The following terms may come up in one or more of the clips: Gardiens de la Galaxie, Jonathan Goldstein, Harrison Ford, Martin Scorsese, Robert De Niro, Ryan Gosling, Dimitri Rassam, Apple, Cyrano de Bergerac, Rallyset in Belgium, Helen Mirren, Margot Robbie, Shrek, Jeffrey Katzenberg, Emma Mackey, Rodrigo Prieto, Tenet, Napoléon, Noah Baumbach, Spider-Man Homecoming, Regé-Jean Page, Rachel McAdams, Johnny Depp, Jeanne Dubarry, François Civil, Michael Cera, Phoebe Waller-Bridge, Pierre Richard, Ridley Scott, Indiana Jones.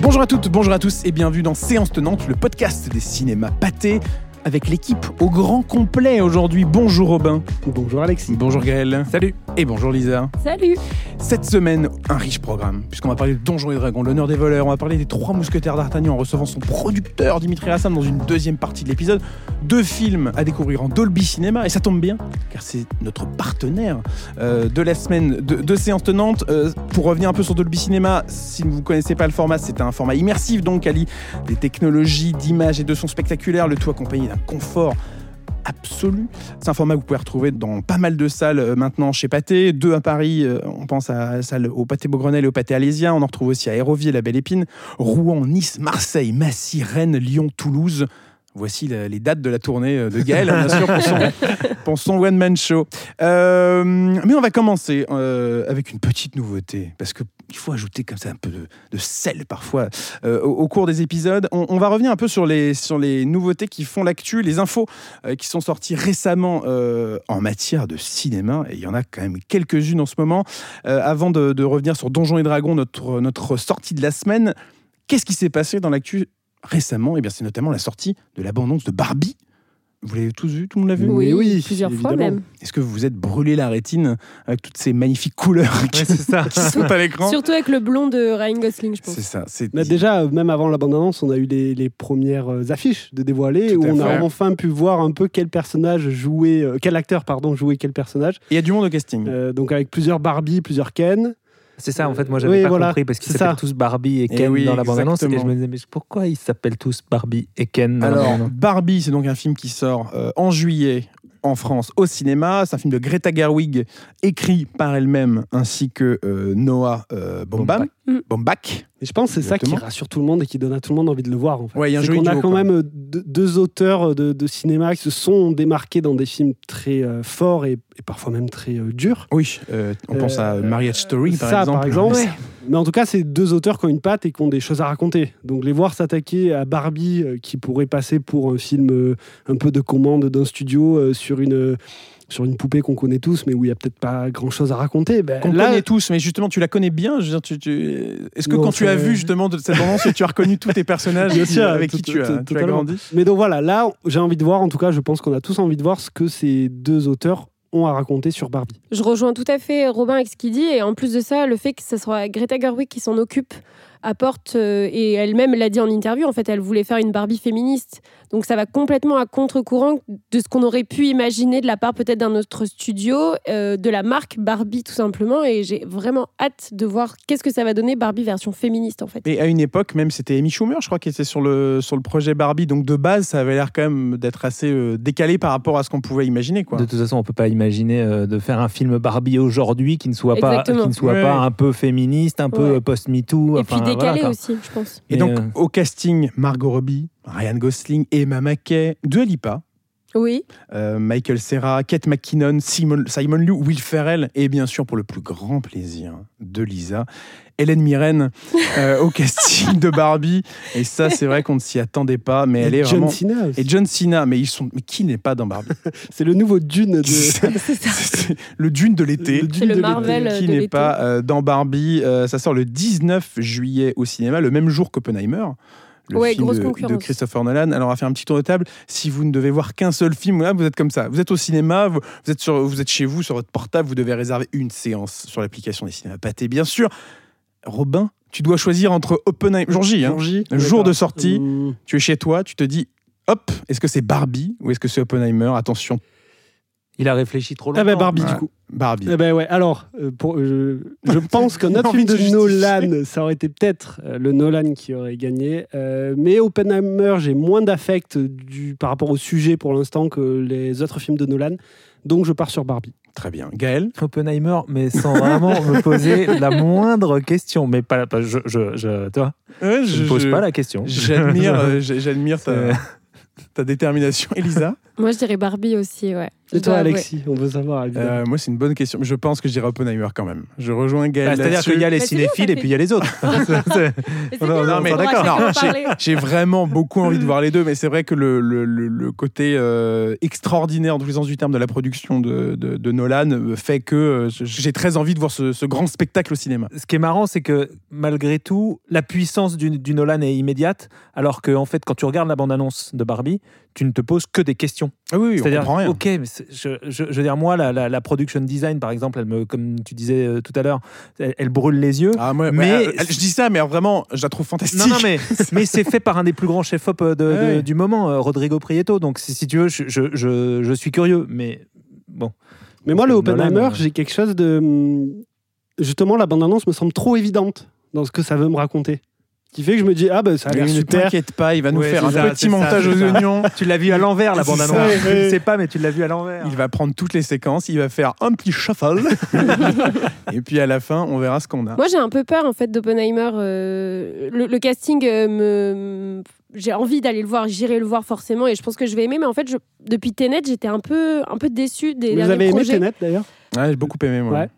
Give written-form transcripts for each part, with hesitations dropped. Bonjour à toutes, bonjour à tous et bienvenue dans Séance Tenante, le podcast des cinémas Pathé, avec l'équipe au grand complet aujourd'hui. Bonjour Robin. Bonjour Alexis. Bonjour Gaël. Salut. Et bonjour Lisa. Salut. Cette semaine, un riche programme, puisqu'on va parler de Donjons et Dragons, l'honneur des voleurs, on va parler des Trois Mousquetaires d'Artagnan en recevant son producteur Dimitri Rassam dans une deuxième partie de l'épisode. Deux films à découvrir en Dolby Cinema, et ça tombe bien, car c'est notre partenaire de la semaine de Séance Tenante. Pour revenir un peu sur Dolby Cinema, si vous ne connaissez pas le format, c'est un format immersif, donc allie des technologies d'image et de son spectaculaire, le tout accompagné d'un confort absolu. C'est un format que vous pouvez retrouver dans pas mal de salles maintenant chez Pathé. Deux à Paris, on pense à la salle au Pathé Beaugrenelle et au Pathé Alésien. On en retrouve aussi à Hérouville, La Belle Épine, Rouen, Nice, Marseille, Massy, Rennes, Lyon, Toulouse. Voici les dates de la tournée de Gaël, bien sûr, pour son one-man show. Mais on va commencer avec une petite nouveauté, parce qu'il faut ajouter comme ça un peu de sel parfois au cours des épisodes. On va revenir un peu sur les nouveautés qui font l'actu, les infos qui sont sorties récemment en matière de cinéma, et il y en a quand même quelques-unes en ce moment. Avant de revenir sur Donjons et Dragons, notre sortie de la semaine, qu'est-ce qui s'est passé dans l'actu récemment? Eh bien, c'est notamment la sortie de la bande-annonce de Barbie. Vous l'avez tous vu, tout le monde l'a vu? Oui, plusieurs évidemment. Fois même. Est-ce que vous vous êtes brûlé la rétine avec toutes ces magnifiques couleurs qui sont à l'écran? Surtout avec le blond de Ryan Gosling, je pense. C'est ça. Mais déjà, même avant la bande-annonce, on a eu les premières affiches de dévoilées où on a enfin pu voir un peu quel acteur jouait quel personnage. Et il y a du monde au casting. Donc avec plusieurs Barbie, plusieurs Ken. C'est ça, en fait, moi, j'avais compris, parce qu'ils s'appellent tous Barbie et Ken dans la bande-annonce. Et je me disais, mais pourquoi ils s'appellent tous Barbie et Ken? Alors, Barbie, c'est donc un film qui sort en juillet en France au cinéma. C'est un film de Greta Gerwig, écrit par elle-même, ainsi que Noah Baumbach. Et je pense que c'est ça qui rassure tout le monde et qui donne à tout le monde envie de le voir, en fait. Ouais, on a quand même deux auteurs de cinéma qui se sont démarqués dans des films très forts et parfois même très durs. Oui, on pense à Marriage Story, par exemple. Ouais. Mais en tout cas, c'est deux auteurs qui ont une patte et qui ont des choses à raconter. Donc les voir s'attaquer à Barbie, qui pourrait passer pour un film un peu de commande d'un studio sur une poupée qu'on connaît tous, mais où il n'y a peut-être pas grand-chose à raconter. Connaît tous, mais justement, tu la connais bien. Je veux dire, est-ce que non, quand tu as vu justement de cette bande-annonce, tu as reconnu tous tes personnages avec qui tu as grandi? Mais donc voilà, là, j'ai envie de voir, en tout cas, je pense qu'on a tous envie de voir ce que ces deux auteurs ont à raconter sur Barbie. Je rejoins tout à fait Robin avec ce qu'il dit, et en plus de ça, le fait que ce soit Greta Gerwig qui s'en occupe apporte, et elle-même l'a dit en interview, en fait, elle voulait faire une Barbie féministe. Donc ça va complètement à contre-courant de ce qu'on aurait pu imaginer de la part peut-être d'un autre studio, de la marque Barbie tout simplement, et j'ai vraiment hâte de voir qu'est-ce que ça va donner Barbie version féministe en fait. Et à une époque, même c'était Amy Schumer, je crois, qui était sur le projet Barbie, donc de base, ça avait l'air quand même d'être assez décalé par rapport à ce qu'on pouvait imaginer, quoi. De toute façon, on peut pas imaginer de faire un film Barbie aujourd'hui qui ne soit pas, pas un peu féministe, un peu post-MeToo, enfin... Décalé aussi, je pense. Et donc, au casting, Margot Robbie, Ryan Gosling, Emma Mackey, Dua Lipa, Michael Cera, Kate McKinnon, Simon Liu, Will Ferrell, et bien sûr, pour le plus grand plaisir de Lisa, Helen Mirren au casting de Barbie. Et ça, c'est vrai qu'on ne s'y attendait pas, mais elle est vraiment... Cena aussi. Et John Cena, mais qui n'est pas dans Barbie? C'est le nouveau Dune de... c'est le Dune de l'été. C'est le Marvel qui n'est pas dans Barbie. Ça sort le 19 juillet au cinéma, le même jour qu'Oppenheimer. Film de Christopher Nolan. Alors, on va faire un petit tour de table. Si vous ne devez voir qu'un seul film, là, vous êtes comme ça. Vous êtes au cinéma, vous êtes chez vous, sur votre portable, vous devez réserver une séance sur l'application des cinémas Pathé, bien sûr. Robin, tu dois choisir entre Oppenheimer... Jour J, le jour de sortie, tu es chez toi, tu te dis, hop, est-ce que c'est Barbie ou est-ce que c'est Oppenheimer? Attention. Il a réfléchi trop longtemps. Barbie, du coup. Barbie. Alors, je pense qu'un autre film de Nolan, ça aurait été peut-être le Nolan qui aurait gagné. Mais Oppenheimer, j'ai moins d'affect par rapport au sujet pour l'instant que les autres films de Nolan. Donc, je pars sur Barbie. Très bien. Gaël? Oppenheimer, mais sans vraiment me poser la moindre question. Mais pas toi, je ne pose pas la question. J'admire ta détermination. Elisa? Moi, je dirais Barbie aussi, ouais. Et toi, Alexis, on veut savoir. Moi, c'est une bonne question. Je pense que je dirais Oppenheimer quand même. Je rejoins Gaël. C'est-à-dire qu'il y a les cinéphiles et puis il y a les autres. J'ai vraiment beaucoup envie de voir les deux, mais c'est vrai que le côté extraordinaire, dans tous les sens du terme, de la production de Nolan fait que j'ai très envie de voir ce grand spectacle au cinéma. Ce qui est marrant, c'est que malgré tout, la puissance du Nolan est immédiate, alors qu'en fait, quand tu regardes la bande-annonce de Barbie, tu ne te poses que des questions. Ah oui, c'est-à-dire, on comprend rien. Ok, mais je veux dire, moi, la production design, par exemple, elle me, comme tu disais tout à l'heure, elle brûle les yeux. Ah, moi, mais je dis ça, mais vraiment, je la trouve fantastique. Non, mais c'est fait par un des plus grands chefs-op du moment, Rodrigo Prieto. Donc, si tu veux, je suis curieux, mais bon. Mais moi, le Oppenheimer, j'ai quelque chose de... Justement, la bande-annonce me semble trop évidente dans ce que ça veut me raconter. Qui fait que je me dis, ah ben ça a l'air super. Ne t'inquiète pas, il va nous faire un petit montage aux oignons. Tu l'as vu à l'envers, la bande-annonce. Je ne sais pas, mais tu l'as vu à l'envers. Il va prendre toutes les séquences, il va faire un petit shuffle. Et puis à la fin, on verra ce qu'on a. Moi, j'ai un peu peur en fait d'Oppenheimer. Le casting j'ai envie d'aller le voir, j'irai le voir forcément et je pense que je vais aimer, mais en fait, depuis Tenet, j'étais un peu déçue des derniers projets. Vous avez aimé Tenet d'ailleurs ? Ouais, j'ai beaucoup aimé, moi. Ouais.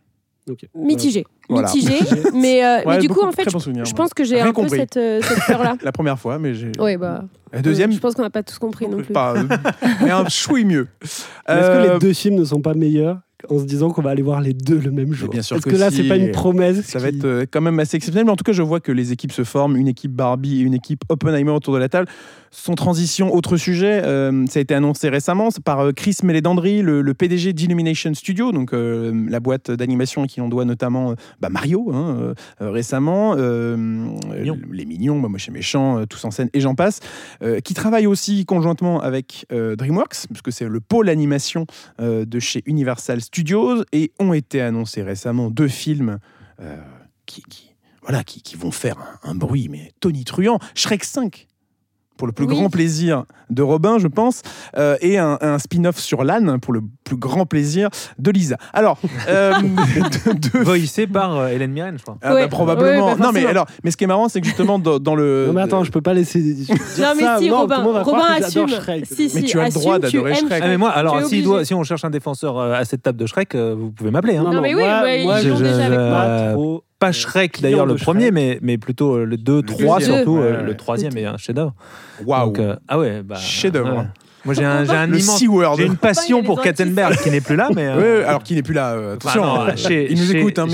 Okay. Mitigé. Voilà. Mitigé, mais du coup, en fait, je pense que j'ai rien un compris. Peu cette peur-là. La première fois, mais j'ai... Ouais, bah... La deuxième... Je pense qu'on n'a pas tous compris non plus. Pas, mais un chouille mieux. Est-ce que les deux films ne sont pas meilleurs en se disant qu'on va aller voir les deux le même jour? Bien sûr. Parce que là, si, c'est pas une promesse. Ça va être quand même assez exceptionnel. Mais en tout cas, je vois que les équipes se forment, une équipe Barbie et une équipe Oppenheimer autour de la table. Sans transition, autre sujet, ça a été annoncé récemment par Chris Meledandri, le PDG d'Illumination Studio, donc la boîte d'animation qui en doit notamment Mario, récemment, les Mignons, Moche et Méchant, Tous en scène et j'en passe, qui travaille aussi conjointement avec DreamWorks, puisque c'est le pôle animation de chez Universal Studios, et ont été annoncés récemment deux films qui vont faire un bruit mais tonitruant. Shrek 5 pour le plus grand plaisir de Robin, je pense, et un spin-off sur l'âne, pour le plus grand plaisir de Lisa. Alors, voicé par Helen Mirren, je crois. Ah, ouais. Probablement. Ouais, non, mais ce qui est marrant, c'est que justement dans le. Non mais attends, je peux pas laisser. Non mais ça, si, non, Robin assume. Shrek. Si, mais tu as le droit d'adorer Shrek. Ah, mais moi, alors si on cherche un défenseur à cette table de Shrek, vous pouvez m'appeler. Hein. Non mais oui, moi, ils sont déjà avec moi. Pas Shrek d'ailleurs le premier, Shrek. mais plutôt le 2, 3 surtout. Le troisième est un chef-d'œuvre. Waouh! Ah ouais, chef-d'œuvre. Moi j'ai une passion pour Katzenberg qui n'est plus là, mais oui, alors qui n'est plus là. Attention, il nous écoute, hein,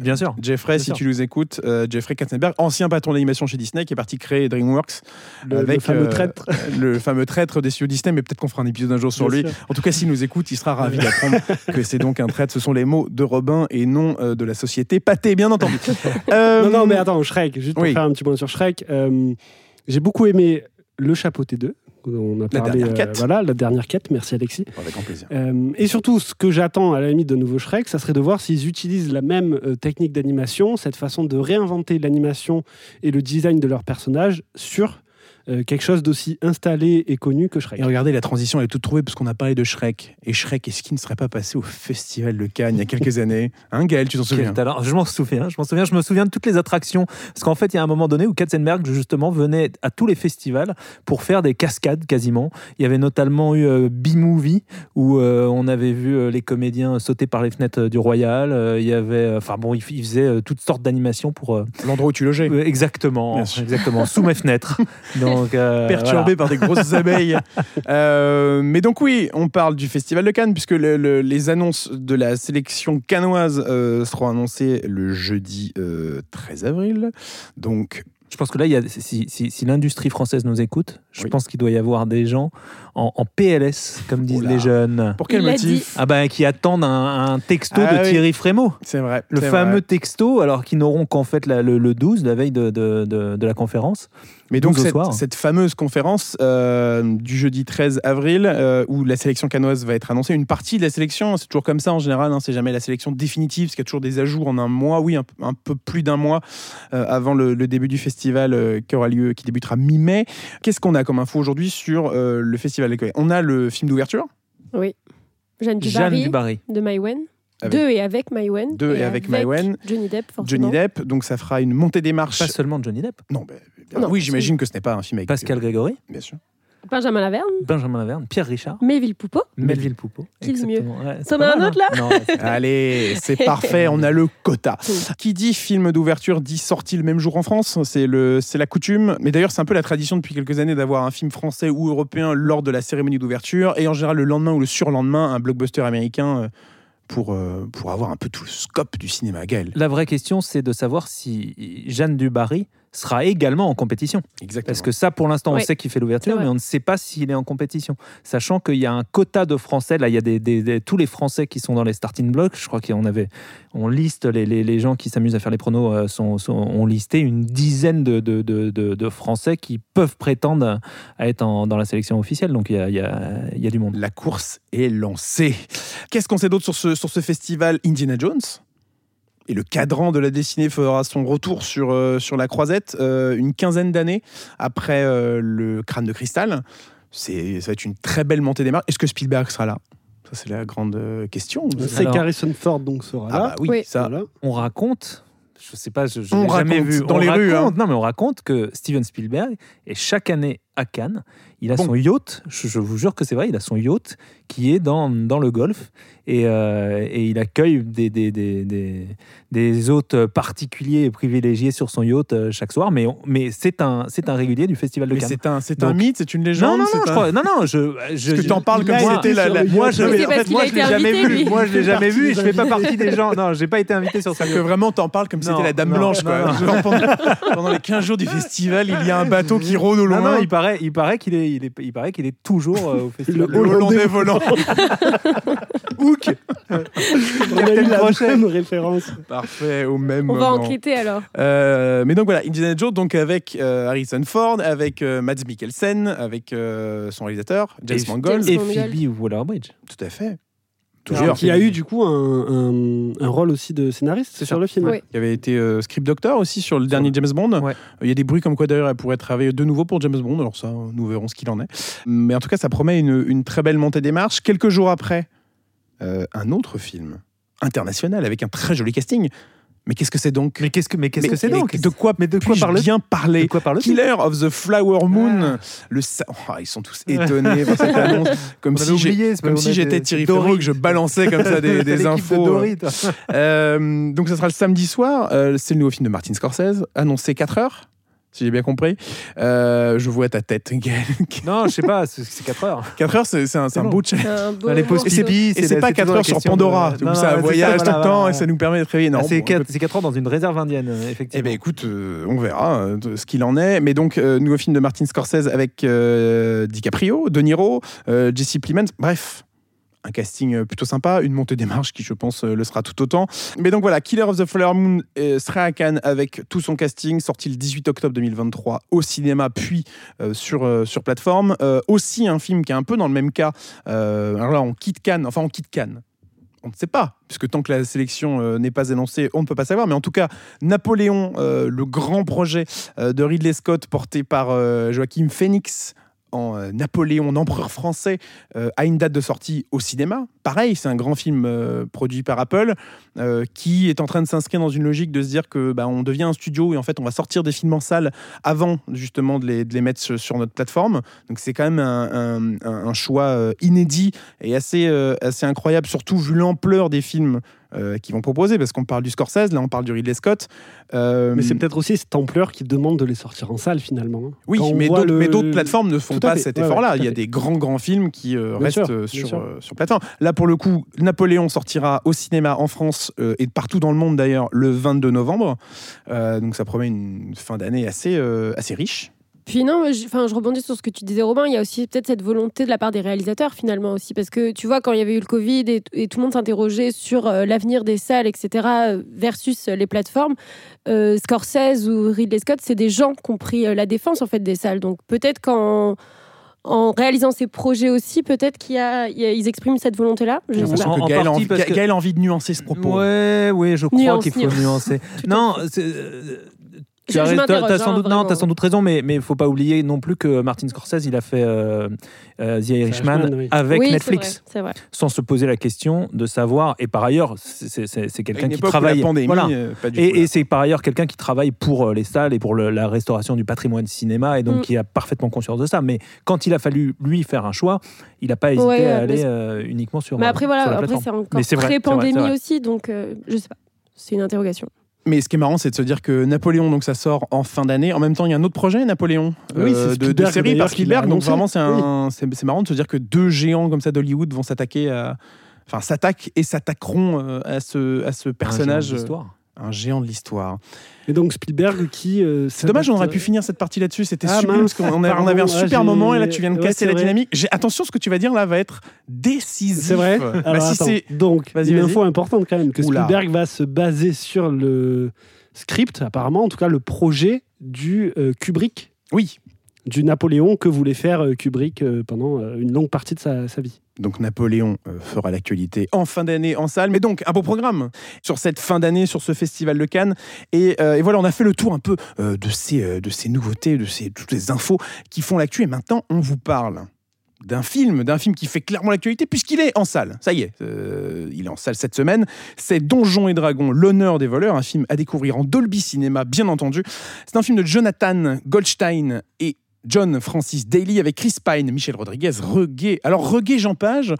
bien sûr. Jeffrey, si tu nous écoutes, Jeffrey Katzenberg, ancien patron d'animation chez Disney, qui est parti créer DreamWorks, avec le fameux traître, des studios Disney. Mais peut-être qu'on fera un épisode un jour sur lui. En tout cas, s'il nous écoute, il sera ravi d'apprendre que c'est donc un traître. Ce sont les mots de Robin et non de la société Pathé, bien entendu. Non, mais attends, Shrek. Juste pour faire un petit point sur Shrek, j'ai beaucoup aimé le chapeauté 2. On a parlé, la dernière quête, merci Alexis. Avec grand plaisir. Et surtout, ce que j'attends à la limite de nouveau Shrek, ça serait de voir s'ils utilisent la même technique d'animation, cette façon de réinventer l'animation et le design de leurs personnages sur quelque chose d'aussi installé et connu que Shrek. Et regardez, la transition, elle est toute trouvée parce qu'on a parlé de Shrek. Et Shrek, est-ce qu'il ne serait pas passé au Festival de Cannes il y a quelques années ? Hein, Gaël, tu t'en souviens ? Je me souviens de toutes les attractions. Parce qu'en fait, il y a un moment donné où Katzenberg, justement, venait à tous les festivals pour faire des cascades, quasiment. Il y avait notamment eu B-Movie, où on avait vu les comédiens sauter par les fenêtres du Royal. Il y avait... Enfin bon, il faisait toutes sortes d'animations pour... L'endroit où tu logeais. Exactement. Sous mes fenêtres. Donc, perturbé par des grosses abeilles. Mais donc oui, on parle du Festival de Cannes, puisque les annonces de la sélection cannoise seront annoncées le jeudi 13 avril. Donc... Je pense que là, si l'industrie française nous écoute, je pense qu'il doit y avoir des gens en PLS, comme disent les jeunes. Pour quel motif ? Qui attendent un texto de Thierry Frémaux. C'est vrai. Le fameux texto, alors qu'ils n'auront qu'en fait le 12, la veille de la conférence. Mais donc, cette fameuse conférence du jeudi 13 avril, où la sélection cannoise va être annoncée, une partie de la sélection, c'est toujours comme ça en général, hein, c'est jamais la sélection définitive, parce qu'il y a toujours des ajouts en un mois, un peu plus d'un mois avant le début du festival. Qui aura lieu, qui débutera mi-mai. Qu'est-ce qu'on a comme info aujourd'hui sur le festival de Cannes ? On a le film d'ouverture. Oui. Jeanne Dubarry. De Maïwenn. Deux et avec Maïwenn. Johnny Depp, forcément. Donc ça fera une montée des marches. Pas seulement Johnny Depp. Non, j'imagine que ce n'est pas un film avec... Pascal Grégory. Bien sûr. Benjamin Laverne. Benjamin Laverne, Pierre Richard. Melville Poupeau. Melville Poupeau. Qui le mieux ouais, ça met un autre là non, ouais, c'est allez, c'est parfait, on a le quota. Qui dit film d'ouverture dit sorti le même jour en France, c'est la coutume. Mais d'ailleurs, c'est un peu la tradition depuis quelques années d'avoir un film français ou européen lors de la cérémonie d'ouverture et en général le lendemain ou le surlendemain, un blockbuster américain pour avoir un peu tout le scope du cinéma Gaël. La vraie question, c'est de savoir si Jeanne Dubarry sera également en compétition. Exactement. Parce que ça, pour l'instant, on sait qu'il fait l'ouverture, mais on ne sait pas s'il est en compétition. Sachant qu'il y a un quota de Français, là, il y a tous les Français qui sont dans les starting blocks. Je crois qu'on liste les gens qui s'amusent à faire les pronos, ont listé une dizaine de Français qui peuvent prétendre à être dans la sélection officielle. Donc il y a du monde. La course est lancée. Qu'est-ce qu'on sait d'autre sur ce festival Indiana Jones ? Et le cadran de la dessinée fera son retour sur la Croisette une quinzaine d'années après le Crâne de cristal. Ça va être une très belle montée des marches. Est-ce que Spielberg sera là ? Ça, c'est la grande question. C'est qu'Harrison Ford donc sera là. Bah oui. Ça, on raconte... Je sais pas, je n'ai jamais vu. Dans les rues. Hein. Non, mais on raconte que Steven Spielberg est chaque année à Cannes. Il a son yacht, je vous jure que c'est vrai, il a son yacht qui est dans le golfe et il accueille des hôtes particuliers et privilégiés sur son yacht chaque soir. Mais c'est un régulier du Festival de Cannes. C'est un mythe, c'est une légende. Non, que tu en parles comme si c'était la. Moi, je l'ai jamais vu. Moi, je l'ai jamais vu et je fais pas partie des gens. Non, j'ai pas été invité sur ça. Que vraiment, t'en parles comme si c'était la Dame Blanche. Pendant les 15 jours du festival, il y a un bateau qui rôde au loin. Il paraît qu'il est toujours au festival. Le Hollandais volant. Hook. On a eu la même référence. Parfait, au même moment. On va enquêter alors. Mais donc voilà, Indiana Jones, donc avec Harrison Ford, avec Mads Mikkelsen, avec son réalisateur, James Mangold. Et Phoebe Waller-Bridge. Tout à fait. Qui a eu du coup un rôle aussi de scénariste sur le film. Oui. Il y avait été script doctor aussi sur le dernier James Bond. Ouais. Il y a des bruits comme quoi d'ailleurs elle pourrait travailler de nouveau pour James Bond. Alors ça, nous verrons ce qu'il en est. Mais en tout cas, ça promet une très belle montée des marches. Quelques jours après, un autre film international avec un très joli casting. Mais qu'est-ce que c'est donc ? De quoi parle-t-il ? Killer of the Flower Moon. Ils sont tous étonnés par cette annonce. Comme si j'étais Thierry Frémaux, que je balançais comme ça des infos. Donc ça sera le samedi soir. C'est le nouveau film de Martin Scorsese, annoncé 4h. Si j'ai bien compris. Je vois ta tête, Gaël. Non, je sais pas, c'est 4 heures. 4 heures, c'est un beau challenge. Les pauses pipi, c'est pas 4 heures sur Pandora. Non, ça voyage tout le temps et ça nous permet d'être réveillés. C'est 4 heures dans une réserve indienne, effectivement. Eh bien, écoute, on verra ce qu'il en est. Mais donc, nouveau film de Martin Scorsese avec DiCaprio, De Niro, Jesse Plemons, bref. Un casting plutôt sympa, une montée des marches qui, je pense, le sera tout autant. Mais donc voilà, Killer of the Flower Moon sera à Cannes avec tout son casting, sorti le 18 octobre 2023 au cinéma, puis sur plateforme. Aussi un film qui est un peu dans le même cas. Alors là, on quitte Cannes. On ne sait pas, puisque tant que la sélection n'est pas annoncée, on ne peut pas savoir. Mais en tout cas, Napoléon, le grand projet de Ridley Scott, porté par Joaquin Phoenix, en Napoléon, en empereur français, à une date de sortie au cinéma. Pareil, c'est un grand film produit par Apple qui est en train de s'inscrire dans une logique de se dire que on devient un studio et en fait on va sortir des films en salle avant justement de les mettre sur notre plateforme. Donc c'est quand même un choix inédit et assez incroyable, surtout vu l'ampleur des films qu'ils vont proposer, parce qu'on parle du Scorsese, là on parle du Ridley Scott. Mais c'est peut-être aussi cette ampleur qui demande de les sortir en salle finalement. Oui, mais d'autres plateformes ne font pas cet effort-là. Il y a des grands films qui restent sur plateforme. Là pour le coup, Napoléon sortira au cinéma en France et partout dans le monde d'ailleurs le 22 novembre. Donc ça promet une fin d'année assez riche. Puis non, je rebondis sur ce que tu disais, Robin. Il y a aussi peut-être cette volonté de la part des réalisateurs, finalement, aussi. Parce que, tu vois, quand il y avait eu le Covid et tout le monde s'interrogeait sur l'avenir des salles, etc., versus les plateformes, Scorsese ou Ridley Scott, c'est des gens qui ont pris la défense, en fait, des salles. Donc, peut-être qu'en réalisant ces projets aussi, peut-être qu'ils expriment cette volonté-là. J'ai l'impression que Gaël a envie de nuancer ce propos. Oui, je crois qu'il faut nuancer. Non, T'as sans doute raison, mais faut pas oublier non plus que Martin Scorsese, il a fait The Irishman avec Netflix, c'est vrai. Sans se poser la question de savoir. Et par ailleurs, c'est quelqu'un qui travaille. Et c'est par ailleurs quelqu'un qui travaille pour les salles et pour la restauration du patrimoine cinéma, et donc qui a parfaitement conscience de ça. Mais quand il a fallu lui faire un choix, il n'a pas hésité à aller uniquement sur. Mais après voilà, après c'est encore très pandémie aussi, donc je sais pas. C'est une interrogation. Mais ce qui est marrant, c'est de se dire que Napoléon, donc ça sort en fin d'année. En même temps, il y a un autre projet, Napoléon, de série par Spielberg. Donc vraiment, c'est marrant de se dire que deux géants comme ça d'Hollywood vont s'attaquer à... Enfin, s'attaquent et s'attaqueront à ce personnage. Un géant de l'histoire. Et donc Spielberg qui... c'est dommage, on aurait pu finir cette partie là-dessus, c'était super, parce qu'on avait un super moment, et là tu viens de casser la dynamique. Attention, ce que tu vas dire là va être décisif. C'est vrai. Donc, une info importante quand même, que Spielberg va se baser sur le script, apparemment, en tout cas le projet du Kubrick. Oui. Du Napoléon que voulait faire Kubrick pendant une longue partie de sa vie. Donc Napoléon fera l'actualité en fin d'année en salle, mais donc un beau programme sur cette fin d'année, sur ce festival de Cannes. Et voilà, on a fait le tour un peu de ces nouveautés, toutes les infos qui font l'actu. Et maintenant, on vous parle d'un film qui fait clairement l'actualité puisqu'il est en salle. Ça y est, il est en salle cette semaine. C'est Donjons et Dragons, l'honneur des voleurs, un film à découvrir en Dolby Cinema, bien entendu. C'est un film de Jonathan Goldstein et John Francis Daly avec Chris Pine, Michel Rodriguez, Regé-Jean Page,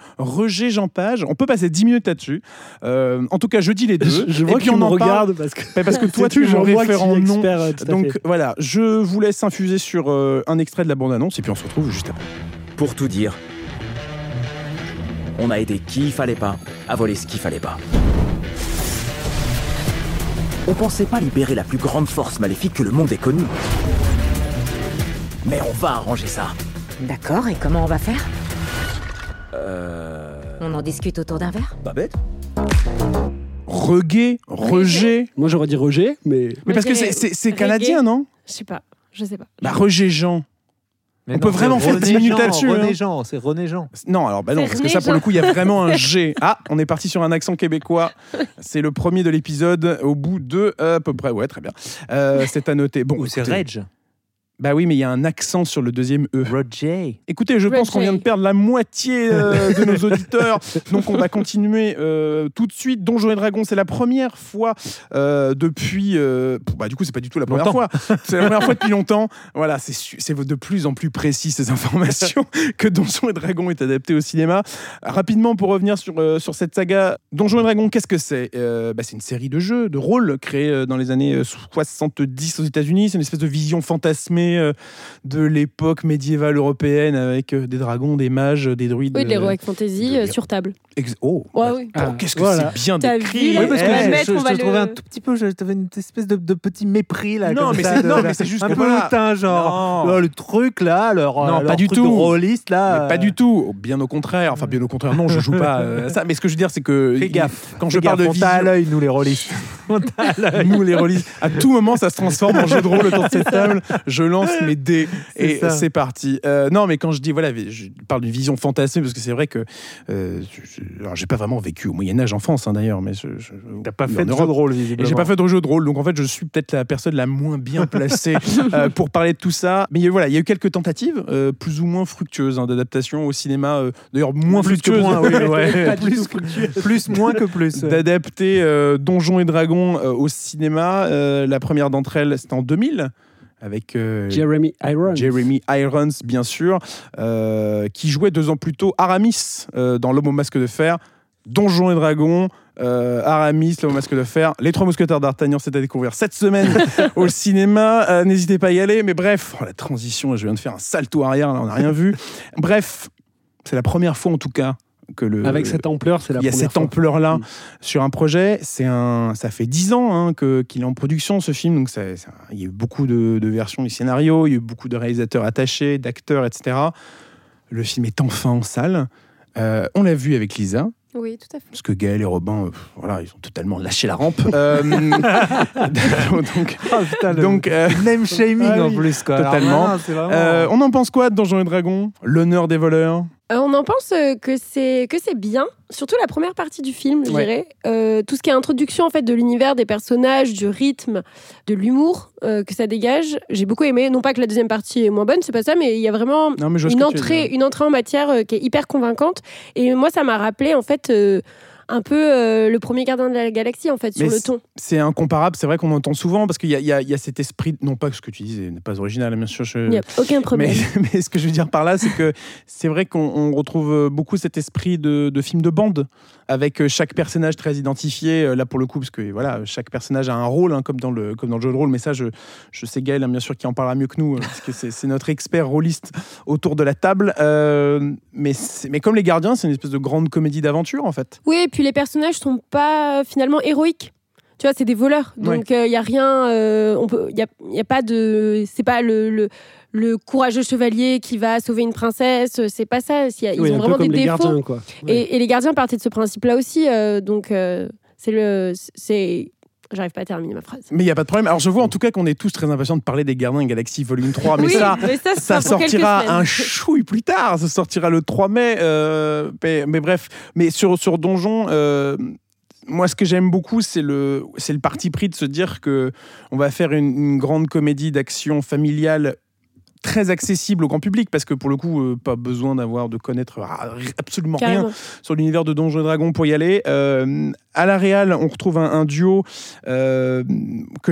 on peut passer 10 minutes là-dessus. En tout cas, je dis les deux. Je vois qu'on en regarde parce que toi tu es référent non. Donc voilà, je vous laisse infuser sur un extrait de la bande-annonce et puis on se retrouve juste après. Pour tout dire, on a aidé qui il fallait pas, à voler ce qu'il fallait pas. On pensait pas libérer la plus grande force maléfique que le monde ait connue. Mais on va arranger ça. D'accord, et comment on va faire ? On en discute autour d'un verre ? Pas bête. Regé. Moi j'aurais dit Regé, mais... Mais parce que c'est canadien, non ? Je sais pas. Bah Regé-Jean. Mais on peut vraiment faire 10 minutes là-dessus. C'est René-Jean. Non, alors bah non, parce que ça pour le coup, il y a vraiment un G. Ah, on est parti sur un accent québécois. C'est le premier de l'épisode, au bout de à peu près, ouais, très bien. C'est à noter. Bon, c'est Reg. Bah oui, mais il y a un accent sur le deuxième E. Roger. Écoutez, je pense qu'on vient de perdre la moitié de nos auditeurs. Donc on va continuer tout de suite. Donjons et Dragons, c'est la première fois depuis... bah du coup, c'est pas du tout la première fois. C'est la première fois depuis longtemps. Voilà, c'est de plus en plus précis ces informations que Donjons et Dragons est adapté au cinéma. Rapidement, pour revenir sur cette saga, Donjons et Dragons, qu'est-ce que c'est ? C'est une série de jeux, de rôles créés dans les années 70 aux États-Unis. C'est une espèce de vision fantasmée de l'époque médiévale européenne avec des dragons, des mages, des druides. Oui, de l'heroic fantasy sur table. Qu'est-ce que c'est bien décrit. Oui, parce que je trouvais un tout petit peu, je t'avais une espèce de petit mépris là. Non, comme mais, ça, c'est, de, non là, mais c'est juste un peu hautain, genre le truc là, leur pas du truc tout. Rôliste là. Mais pas du tout. Bien au contraire. Enfin, bien au contraire. Non, je joue pas ça. Mais ce que je veux dire, c'est que fais gaffe. Quand je parle de vision, à l'œil, nous les rôlistes. Nous les rôlistes. À tout moment, ça se transforme en jeu de rôle autour de cette table. Je lance mes dés et c'est parti. Non, mais quand je dis, voilà, je parle d'une vision fantasmée parce que c'est vrai que alors, j'ai pas vraiment vécu au Moyen-Âge en France hein, d'ailleurs, mais t'as pas fait de jeu de rôle visiblement. Et j'ai pas fait de jeu de rôle, donc en fait je suis peut-être la personne la moins bien placée pour parler de tout ça. Mais voilà, il y a eu quelques tentatives plus ou moins fructueuses hein, d'adaptation au cinéma, d'ailleurs moins fructueuses, plus moins que plus, d'adapter Donjons et Dragons au cinéma. La première d'entre elles, c'était en 2000. Avec Jeremy Irons, bien sûr, qui jouait 2 ans plus tôt Aramis dans L'Homme au Masque de Fer, Donjons et Dragons, Aramis, L'Homme au Masque de Fer, Les Trois Mousquetaires d'Artagnan, c'est à découvrir cette semaine au cinéma. N'hésitez pas à y aller, mais bref, la transition, je viens de faire un salto arrière, là, on n'a rien vu. Bref, c'est la première fois en tout cas. Avec cette ampleur, c'est la première fois. Il y a cette ampleur-là sur un projet. Ça fait 10 ans hein, qu'il est en production, ce film. Donc il y a eu beaucoup de versions du scénario, il y a eu beaucoup de réalisateurs attachés, d'acteurs, etc. Le film est enfin en salle. On l'a vu avec Lisa. Oui, tout à fait. Parce que Gaël et Robin, voilà, ils ont totalement lâché la rampe. Donc, name shaming en plus, quoi. Totalement. On en pense quoi de Donjons et Dragons ? L'honneur des voleurs ? On en pense que c'est bien, surtout la première partie du film, je dirais. Tout ce qui est introduction en fait, de l'univers, des personnages, du rythme, de l'humour que ça dégage, j'ai beaucoup aimé. Non pas que la deuxième partie est moins bonne, c'est pas ça, mais il y a vraiment une entrée en matière qui est hyper convaincante. Et moi, ça m'a rappelé en fait... Un peu le premier Gardien de la Galaxie, en fait, sur le ton. C'est incomparable, c'est vrai qu'on entend souvent, parce qu'il y a cet esprit... Non, pas que ce que tu disais n'est pas original, bien sûr. Il n'y a aucun problème. Mais ce que je veux dire par là, c'est que c'est vrai qu'on retrouve beaucoup cet esprit de film de bande, avec chaque personnage très identifié, là pour le coup, parce que voilà, chaque personnage a un rôle, hein, comme dans le jeu de rôle, mais ça, je sais Gaël, hein, bien sûr, qui en parlera mieux que nous, parce que c'est notre expert rôliste autour de la table. Mais comme Les Gardiens, c'est une espèce de grande comédie d'aventure, en fait. Oui, et puis les personnages sont pas finalement héroïques. Tu vois, c'est des voleurs. Donc il y a rien, il y a pas de, c'est pas le courageux chevalier qui va sauver une princesse, c'est pas ça. Ils ont vraiment des défauts. Gardiens, quoi. Ouais. Et les gardiens partaient de ce principe-là aussi. J'arrive pas à terminer ma phrase. Mais il n'y a pas de problème. Alors, je vois en tout cas qu'on est tous très impatients de parler des Gardiens de la Galaxie volume 3. Mais ça sortira un chouille plus tard. Ça sortira le 3 mai. Mais bref. Mais sur Donjon... Moi, ce que j'aime beaucoup, c'est le parti pris de se dire qu'on va faire une grande comédie d'action familiale très accessible au grand public, parce que pour le coup, pas besoin de connaître absolument rien sur l'univers de Donjons et Dragons pour y aller. À la réal, on retrouve un duo que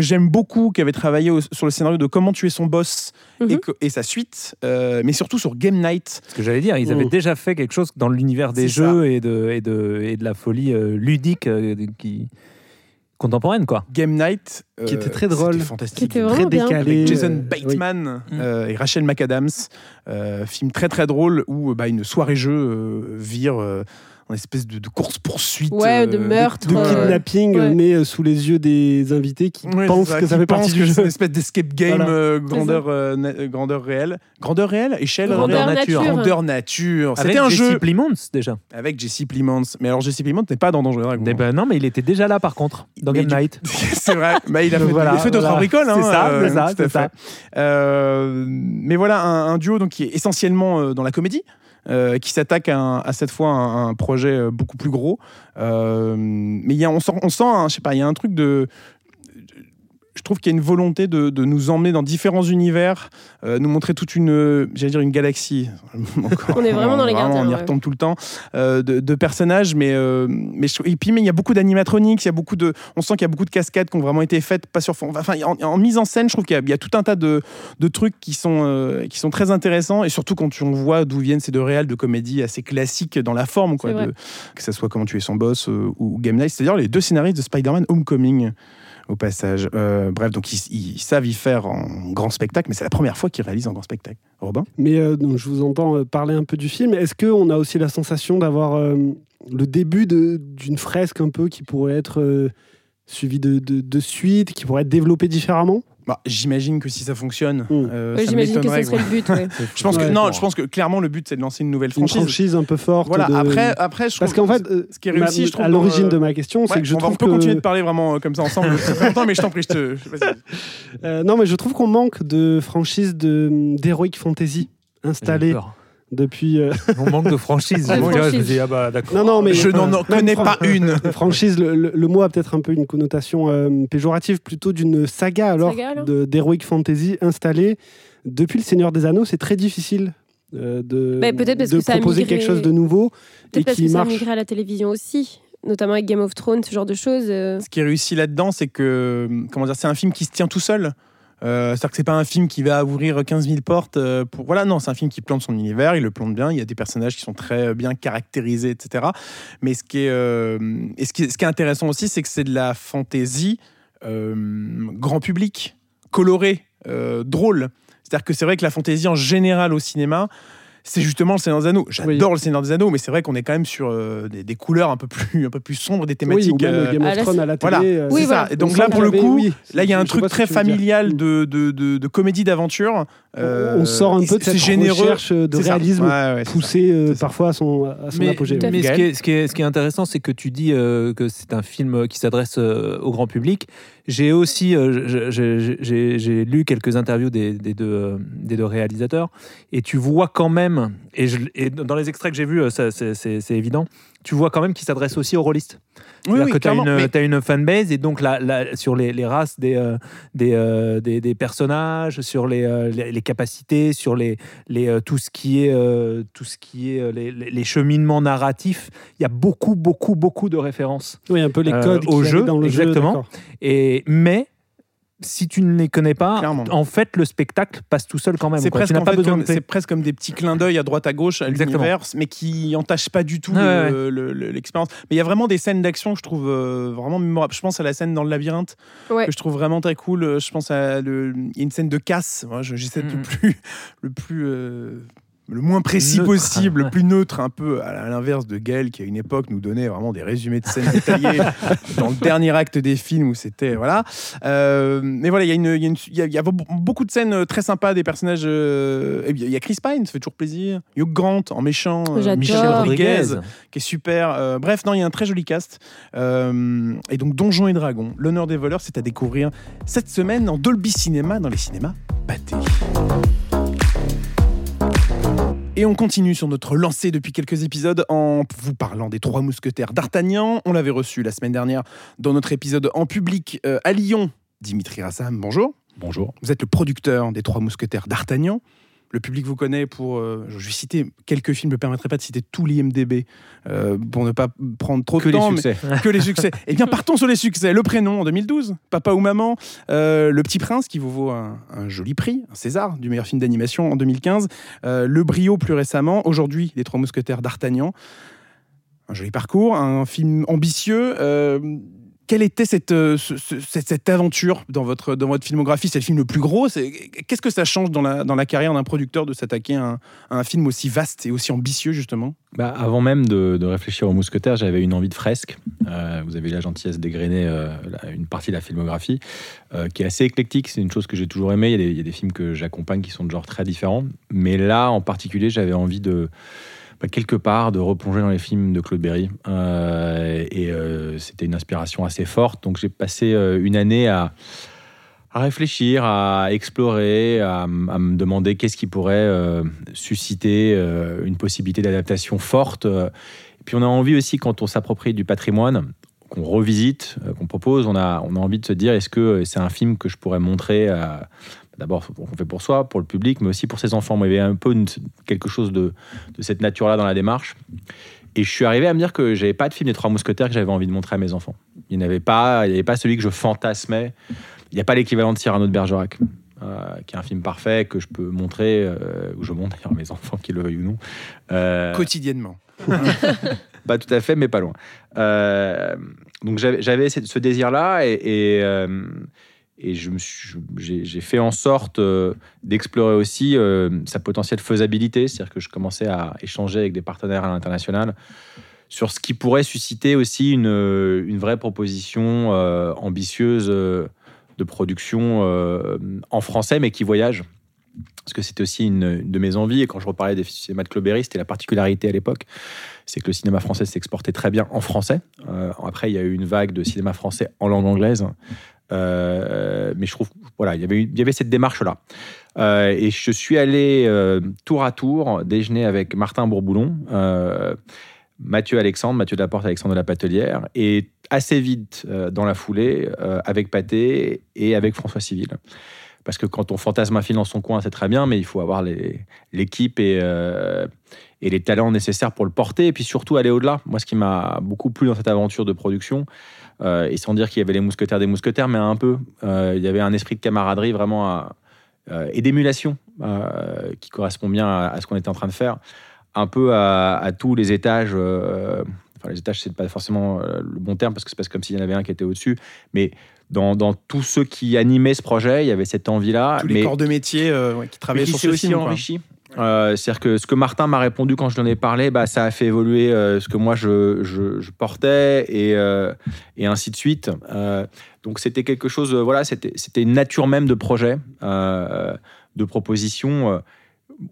j'aime beaucoup, qui avait travaillé sur le scénario de Comment tuer son boss et sa suite, mais surtout sur Game Night. Ce que j'allais dire, ils avaient déjà fait quelque chose dans l'univers des jeux et de la folie ludique contemporaine, quoi. Game Night, qui était très drôle, fantastique, qui était très décalé, avec Jason Bateman et Rachel McAdams, film très très drôle où une soirée jeu vire une espèce de course-poursuite, de meurtre, de kidnapping, mais sous les yeux des invités qui pensent que ça fait partie du jeu. C'est une espèce d'escape game, grandeur réelle, échelle, grandeur nature. C'était un jeu. Avec Jesse Plemons, déjà. Avec Jesse Plemons. Mais alors, Jesse Plemons n'est pas dans Donjons et Dragons. Non, mais il était déjà là, par contre, dans Game Night. C'est vrai. Il a fait d'autres bricoles. C'est ça. Mais voilà, un duo qui est essentiellement dans la comédie. Qui s'attaque à cette fois un projet beaucoup plus gros, mais il y a un truc de... Je trouve qu'il y a une volonté de nous emmener dans différents univers, nous montrer toute une galaxie. On est vraiment dans les gardiens. On y retombe tout le temps, de personnages, mais il y a beaucoup d'animatroniques, on sent qu'il y a beaucoup de cascades qui ont vraiment été faites, pas sur fond. Enfin, en mise en scène, je trouve qu'il y a tout un tas de trucs qui sont très intéressants, et surtout quand on voit d'où viennent ces deux réals de comédie assez classiques dans la forme, quoi, que ça soit Comment tuer son boss ou Game Night, c'est-à-dire les deux scénaristes de Spider-Man Homecoming. Au passage. Bref, donc ils savent y faire en grand spectacle, mais c'est la première fois qu'ils réalisent en grand spectacle. Robin ? Mais donc, je vous entends parler un peu du film. Est-ce qu'on a aussi la sensation d'avoir le début d'une fresque un peu qui pourrait être suivie de suite, qui pourrait être développée différemment ? J'imagine que si ça fonctionne, ça m'étonnerait. J'imagine que ce serait le but. Je pense que clairement le but c'est de lancer une nouvelle franchise. Une franchise un peu forte. Voilà. Après, parce qu'en fait, ce qui est réussi, je trouve, à l'origine de ma question, c'est que je trouve qu'on peut continuer de parler vraiment comme ça ensemble. Longtemps, mais je t'en prie, non, mais je trouve qu'on manque de franchise d'heroic fantasy installée. Depuis on manque de franchise. Je me dis d'accord. Non, mais je n'en connais pas une. Franchise, le mot a peut-être un peu une connotation péjorative, plutôt d'une saga alors d'heroic fantasy installée depuis Le Seigneur des Anneaux. C'est très difficile de proposer quelque chose de nouveau et qui marche. Ça a migré à la télévision aussi, notamment avec Game of Thrones, ce genre de choses. Ce qui est réussi là-dedans, c'est que c'est un film qui se tient tout seul. C'est-à-dire que c'est pas un film qui va ouvrir 15 000 portes c'est un film qui plante son univers, il le plante bien, il y a des personnages qui sont très bien caractérisés, etc. Mais ce qui est intéressant aussi, c'est que c'est de la fantaisie grand public, colorée, drôle. C'est-à-dire que c'est vrai que la fantaisie en général au cinéma, c'est justement Le Seigneur des Anneaux. J'adore Le Seigneur des Anneaux, mais c'est vrai qu'on est quand même sur des couleurs un peu plus sombres, des thématiques. Oui, ou même Game of Thrones à la télé. Voilà. Et donc là, pour le coup, il y a un truc très familial de comédie d'aventure On sort un peu de cette recherche de réalisme poussée parfois à son apogée. Mais ce qui est intéressant, c'est que tu dis que c'est un film qui s'adresse au grand public. J'ai aussi j'ai lu quelques interviews des deux réalisateurs, et tu vois quand même, et dans les extraits que j'ai vus, ça, c'est évident, tu vois quand même qu'ils s'adressent aussi aux rôlistes. C'est-à-dire que t'as une fanbase, et donc sur les races des personnages, sur les capacités, sur tout ce qui est les cheminements narratifs, il y a beaucoup de références. Oui, un peu les codes au jeu, dans le exactement. Jeu, mais si tu ne les connais pas, clairement, en fait, le spectacle passe tout seul quand même. C'est, quoi. Presque, c'est presque comme des petits clins d'œil à droite à gauche, à l'univers, mais qui n'entachent pas du tout l'expérience. Mais il y a vraiment des scènes d'action que je trouve vraiment mémorables. Je pense à la scène dans le labyrinthe, que je trouve vraiment très cool. Je pense à une scène de casse. Moi, j'essaie de le moins précis possible, le plus neutre, un peu à l'inverse de Gaël, qui à une époque nous donnait vraiment des résumés de scènes détaillés dans le dernier acte des films où c'était mais voilà, il y a beaucoup de scènes très sympas, des personnages. Il y a Chris Pine, ça fait toujours plaisir. Hugh Grant en méchant, Michel Rodriguez qui est super. Bref, non, il y a un très joli cast. Et donc Donjons et Dragons, l'honneur des voleurs, c'est à découvrir cette semaine en Dolby Cinema dans les cinémas Pathé. Et on continue sur notre lancée depuis quelques épisodes en vous parlant des Trois Mousquetaires d'Artagnan. On l'avait reçu la semaine dernière dans notre épisode en public à Lyon. Dimitri Rassam, bonjour. Bonjour. Vous êtes le producteur des Trois Mousquetaires d'Artagnan. Le public vous connaît pour... je vais citer quelques films, je ne me permettrai pas de citer tout l'IMDB pour ne pas prendre trop de temps. Que les succès. Eh bien, partons sur les succès. Le prénom en 2012, Papa ou Maman, Le Petit Prince, qui vous vaut un joli prix, un César, du meilleur film d'animation en 2015, Le Brio plus récemment, aujourd'hui, Les Trois Mousquetaires d'Artagnan. Un joli parcours, un film ambitieux... Quelle était cette aventure dans votre filmographie? C'est le film le plus gros. Qu'est-ce que ça change dans la carrière d'un producteur de s'attaquer à un film aussi vaste et aussi ambitieux, justement? Avant même de réfléchir aux Mousquetaires, j'avais une envie de fresque. Vous avez eu la gentillesse d'égrener une partie de la filmographie qui est assez éclectique. C'est une chose que j'ai toujours aimée. Il y a des films que j'accompagne qui sont de genres très différents. Mais là, en particulier, j'avais envie de... quelque part, de replonger dans les films de Claude Berry. C'était une inspiration assez forte. Donc, j'ai passé une année à réfléchir, à explorer, à me demander qu'est-ce qui pourrait susciter une possibilité d'adaptation forte. Et puis, on a envie aussi, quand on s'approprie du patrimoine, qu'on revisite, qu'on propose, on a envie de se dire, est-ce que c'est un film que je pourrais montrer d'abord, on fait pour soi, pour le public, mais aussi pour ses enfants. Moi, il y avait un peu quelque chose de cette nature-là dans la démarche. Et je suis arrivé à me dire que je n'avais pas de film des Trois Mousquetaires que j'avais envie de montrer à mes enfants. Il n'y avait pas celui que je fantasmais. Il n'y a pas l'équivalent de Cyrano de Bergerac, qui est un film parfait que je peux montrer, ou je montre d'ailleurs à mes enfants, qu'ils le veuillent ou non. Quotidiennement. Pas tout à fait, mais pas loin. Donc j'avais ce désir-là et j'ai fait en sorte d'explorer aussi sa potentielle faisabilité. C'est-à-dire que je commençais à échanger avec des partenaires à l'international sur ce qui pourrait susciter aussi une vraie proposition ambitieuse de production en français, mais qui voyage. Parce que c'était aussi une de mes envies. Et quand je reparlais des cinémas de Claude Berry, c'était la particularité à l'époque. C'est que le cinéma français s'exportait très bien en français. Après, il y a eu une vague de cinéma français en langue anglaise. Mais je trouve, voilà, il y avait cette démarche-là. Et je suis allé tour à tour déjeuner avec Martin Bourboulon, Matthieu Delaporte, Alexandre de la Patelière, et assez vite, dans la foulée, avec Pathé et avec François Civil. Parce que quand on fantasme un film dans son coin, c'est très bien, mais il faut avoir l'équipe et les talents nécessaires pour le porter, et puis surtout aller au-delà. Moi, ce qui m'a beaucoup plu dans cette aventure de production, et sans dire qu'il y avait les mousquetaires des mousquetaires, mais un peu, il y avait un esprit de camaraderie vraiment et d'émulation qui correspond bien à ce qu'on était en train de faire, un peu à tous les étages. Les étages, c'est pas forcément le bon terme, parce que c'est pas comme s'il y en avait un qui était au-dessus, mais dans tous ceux qui animaient ce projet, il y avait cette envie-là. Tous les corps de métier qui travaillaient sur ce film. Enrichi. C'est-à-dire que ce que Martin m'a répondu quand je lui en ai parlé, ça a fait évoluer ce que moi je portais et ainsi de suite. Donc c'était quelque chose, c'était une nature même de projet de propositions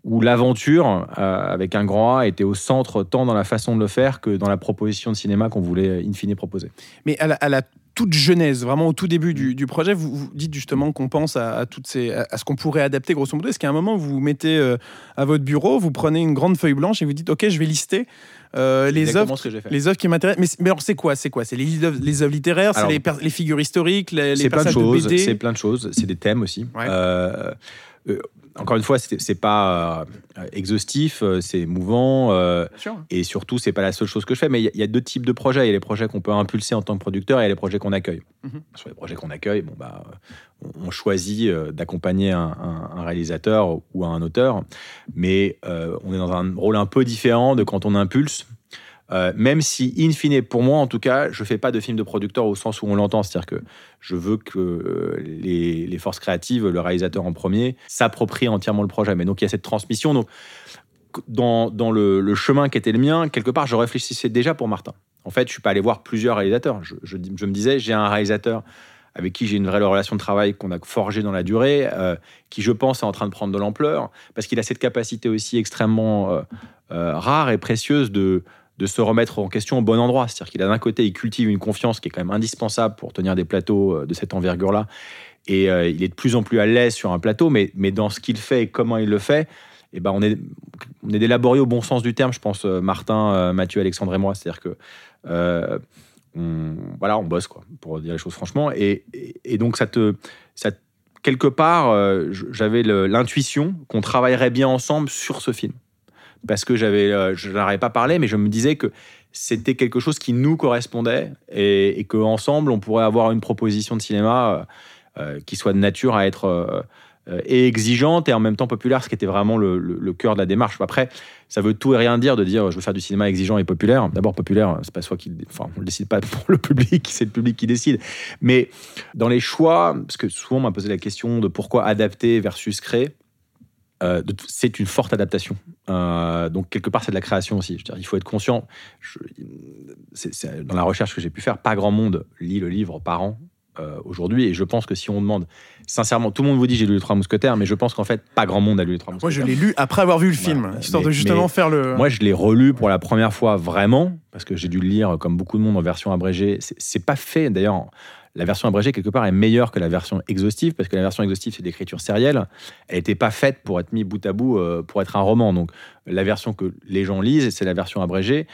où l'aventure, avec un grand A, était au centre tant dans la façon de le faire que dans la proposition de cinéma qu'on voulait in fine proposer. Mais à la toute genèse, vraiment au tout début du projet, vous dites justement qu'on pense à ce qu'on pourrait adapter grosso modo. Est-ce qu'à un moment, vous vous mettez à votre bureau, vous prenez une grande feuille blanche et vous dites « Ok, je vais lister les œuvres qui m'intéressent ». Mais alors, c'est quoi ? C'est les œuvres littéraires, alors, c'est les figures historiques, les passages de BD ? C'est plein de choses, c'est des thèmes aussi. Ouais. Encore une fois, c'est pas exhaustif, c'est mouvant, et surtout, c'est pas la seule chose que je fais. Mais il y a deux types de projets. Il y a les projets qu'on peut impulser en tant que producteur, et il y a les projets qu'on accueille. Mm-hmm. Sur les projets qu'on accueille, on choisit d'accompagner un réalisateur ou un auteur, mais on est dans un rôle un peu différent de quand on impulse. Même si, in fine, pour moi en tout cas, je ne fais pas de film de producteur au sens où on l'entend. C'est-à-dire que je veux que les forces créatives, le réalisateur en premier, s'approprient entièrement le projet. Mais donc, il y a cette transmission. Donc, dans le chemin qui était le mien, quelque part, je réfléchissais déjà pour Martin. En fait, je ne suis pas allé voir plusieurs réalisateurs. Je me disais, j'ai un réalisateur avec qui j'ai une vraie relation de travail qu'on a forgée dans la durée, qui, je pense, est en train de prendre de l'ampleur, parce qu'il a cette capacité aussi extrêmement rare et précieuse de se remettre en question au bon endroit. C'est-à-dire qu'il a d'un côté, il cultive une confiance qui est quand même indispensable pour tenir des plateaux de cette envergure-là, et il est de plus en plus à l'aise sur un plateau, mais dans ce qu'il fait et comment il le fait, eh ben on est délaboré au bon sens du terme, je pense, Martin, Matthieu, Alexandre et moi. C'est-à-dire que on bosse, quoi, pour dire les choses franchement. Et donc, quelque part, j'avais l'intuition qu'on travaillerait bien ensemble sur ce film. Parce que je n'en avais pas parlé, mais je me disais que c'était quelque chose qui nous correspondait et qu'ensemble, on pourrait avoir une proposition de cinéma qui soit de nature à être et exigeante et en même temps populaire, ce qui était vraiment le cœur de la démarche. Après, ça veut tout et rien dire de dire « je veux faire du cinéma exigeant et populaire ». D'abord, populaire, c'est pas soi qui... Enfin, on ne décide pas pour le public, c'est le public qui décide. Mais dans les choix, parce que souvent, on m'a posé la question de pourquoi adapter versus créer. C'est une forte adaptation. Donc, quelque part, c'est de la création aussi. Je veux dire, il faut être conscient. C'est dans la recherche que j'ai pu faire, pas grand monde lit le livre par an aujourd'hui. Et je pense que si on demande... Sincèrement, tout le monde vous dit « j'ai lu Les Trois Mousquetaires », mais je pense qu'en fait, pas grand monde a lu Les Trois Mousquetaires. Moi, je l'ai lu après avoir vu le film, histoire de faire le... Moi, je l'ai relu pour la première fois, vraiment, parce que j'ai dû le lire, comme beaucoup de monde, en version abrégée. C'est pas fait, d'ailleurs... La version abrégée, quelque part, est meilleure que la version exhaustive, parce que la version exhaustive, c'est de l'écriture sérielle. Elle n'était pas faite pour être mise bout à bout, pour être un roman. Donc, la version que les gens lisent, c'est la version abrégée,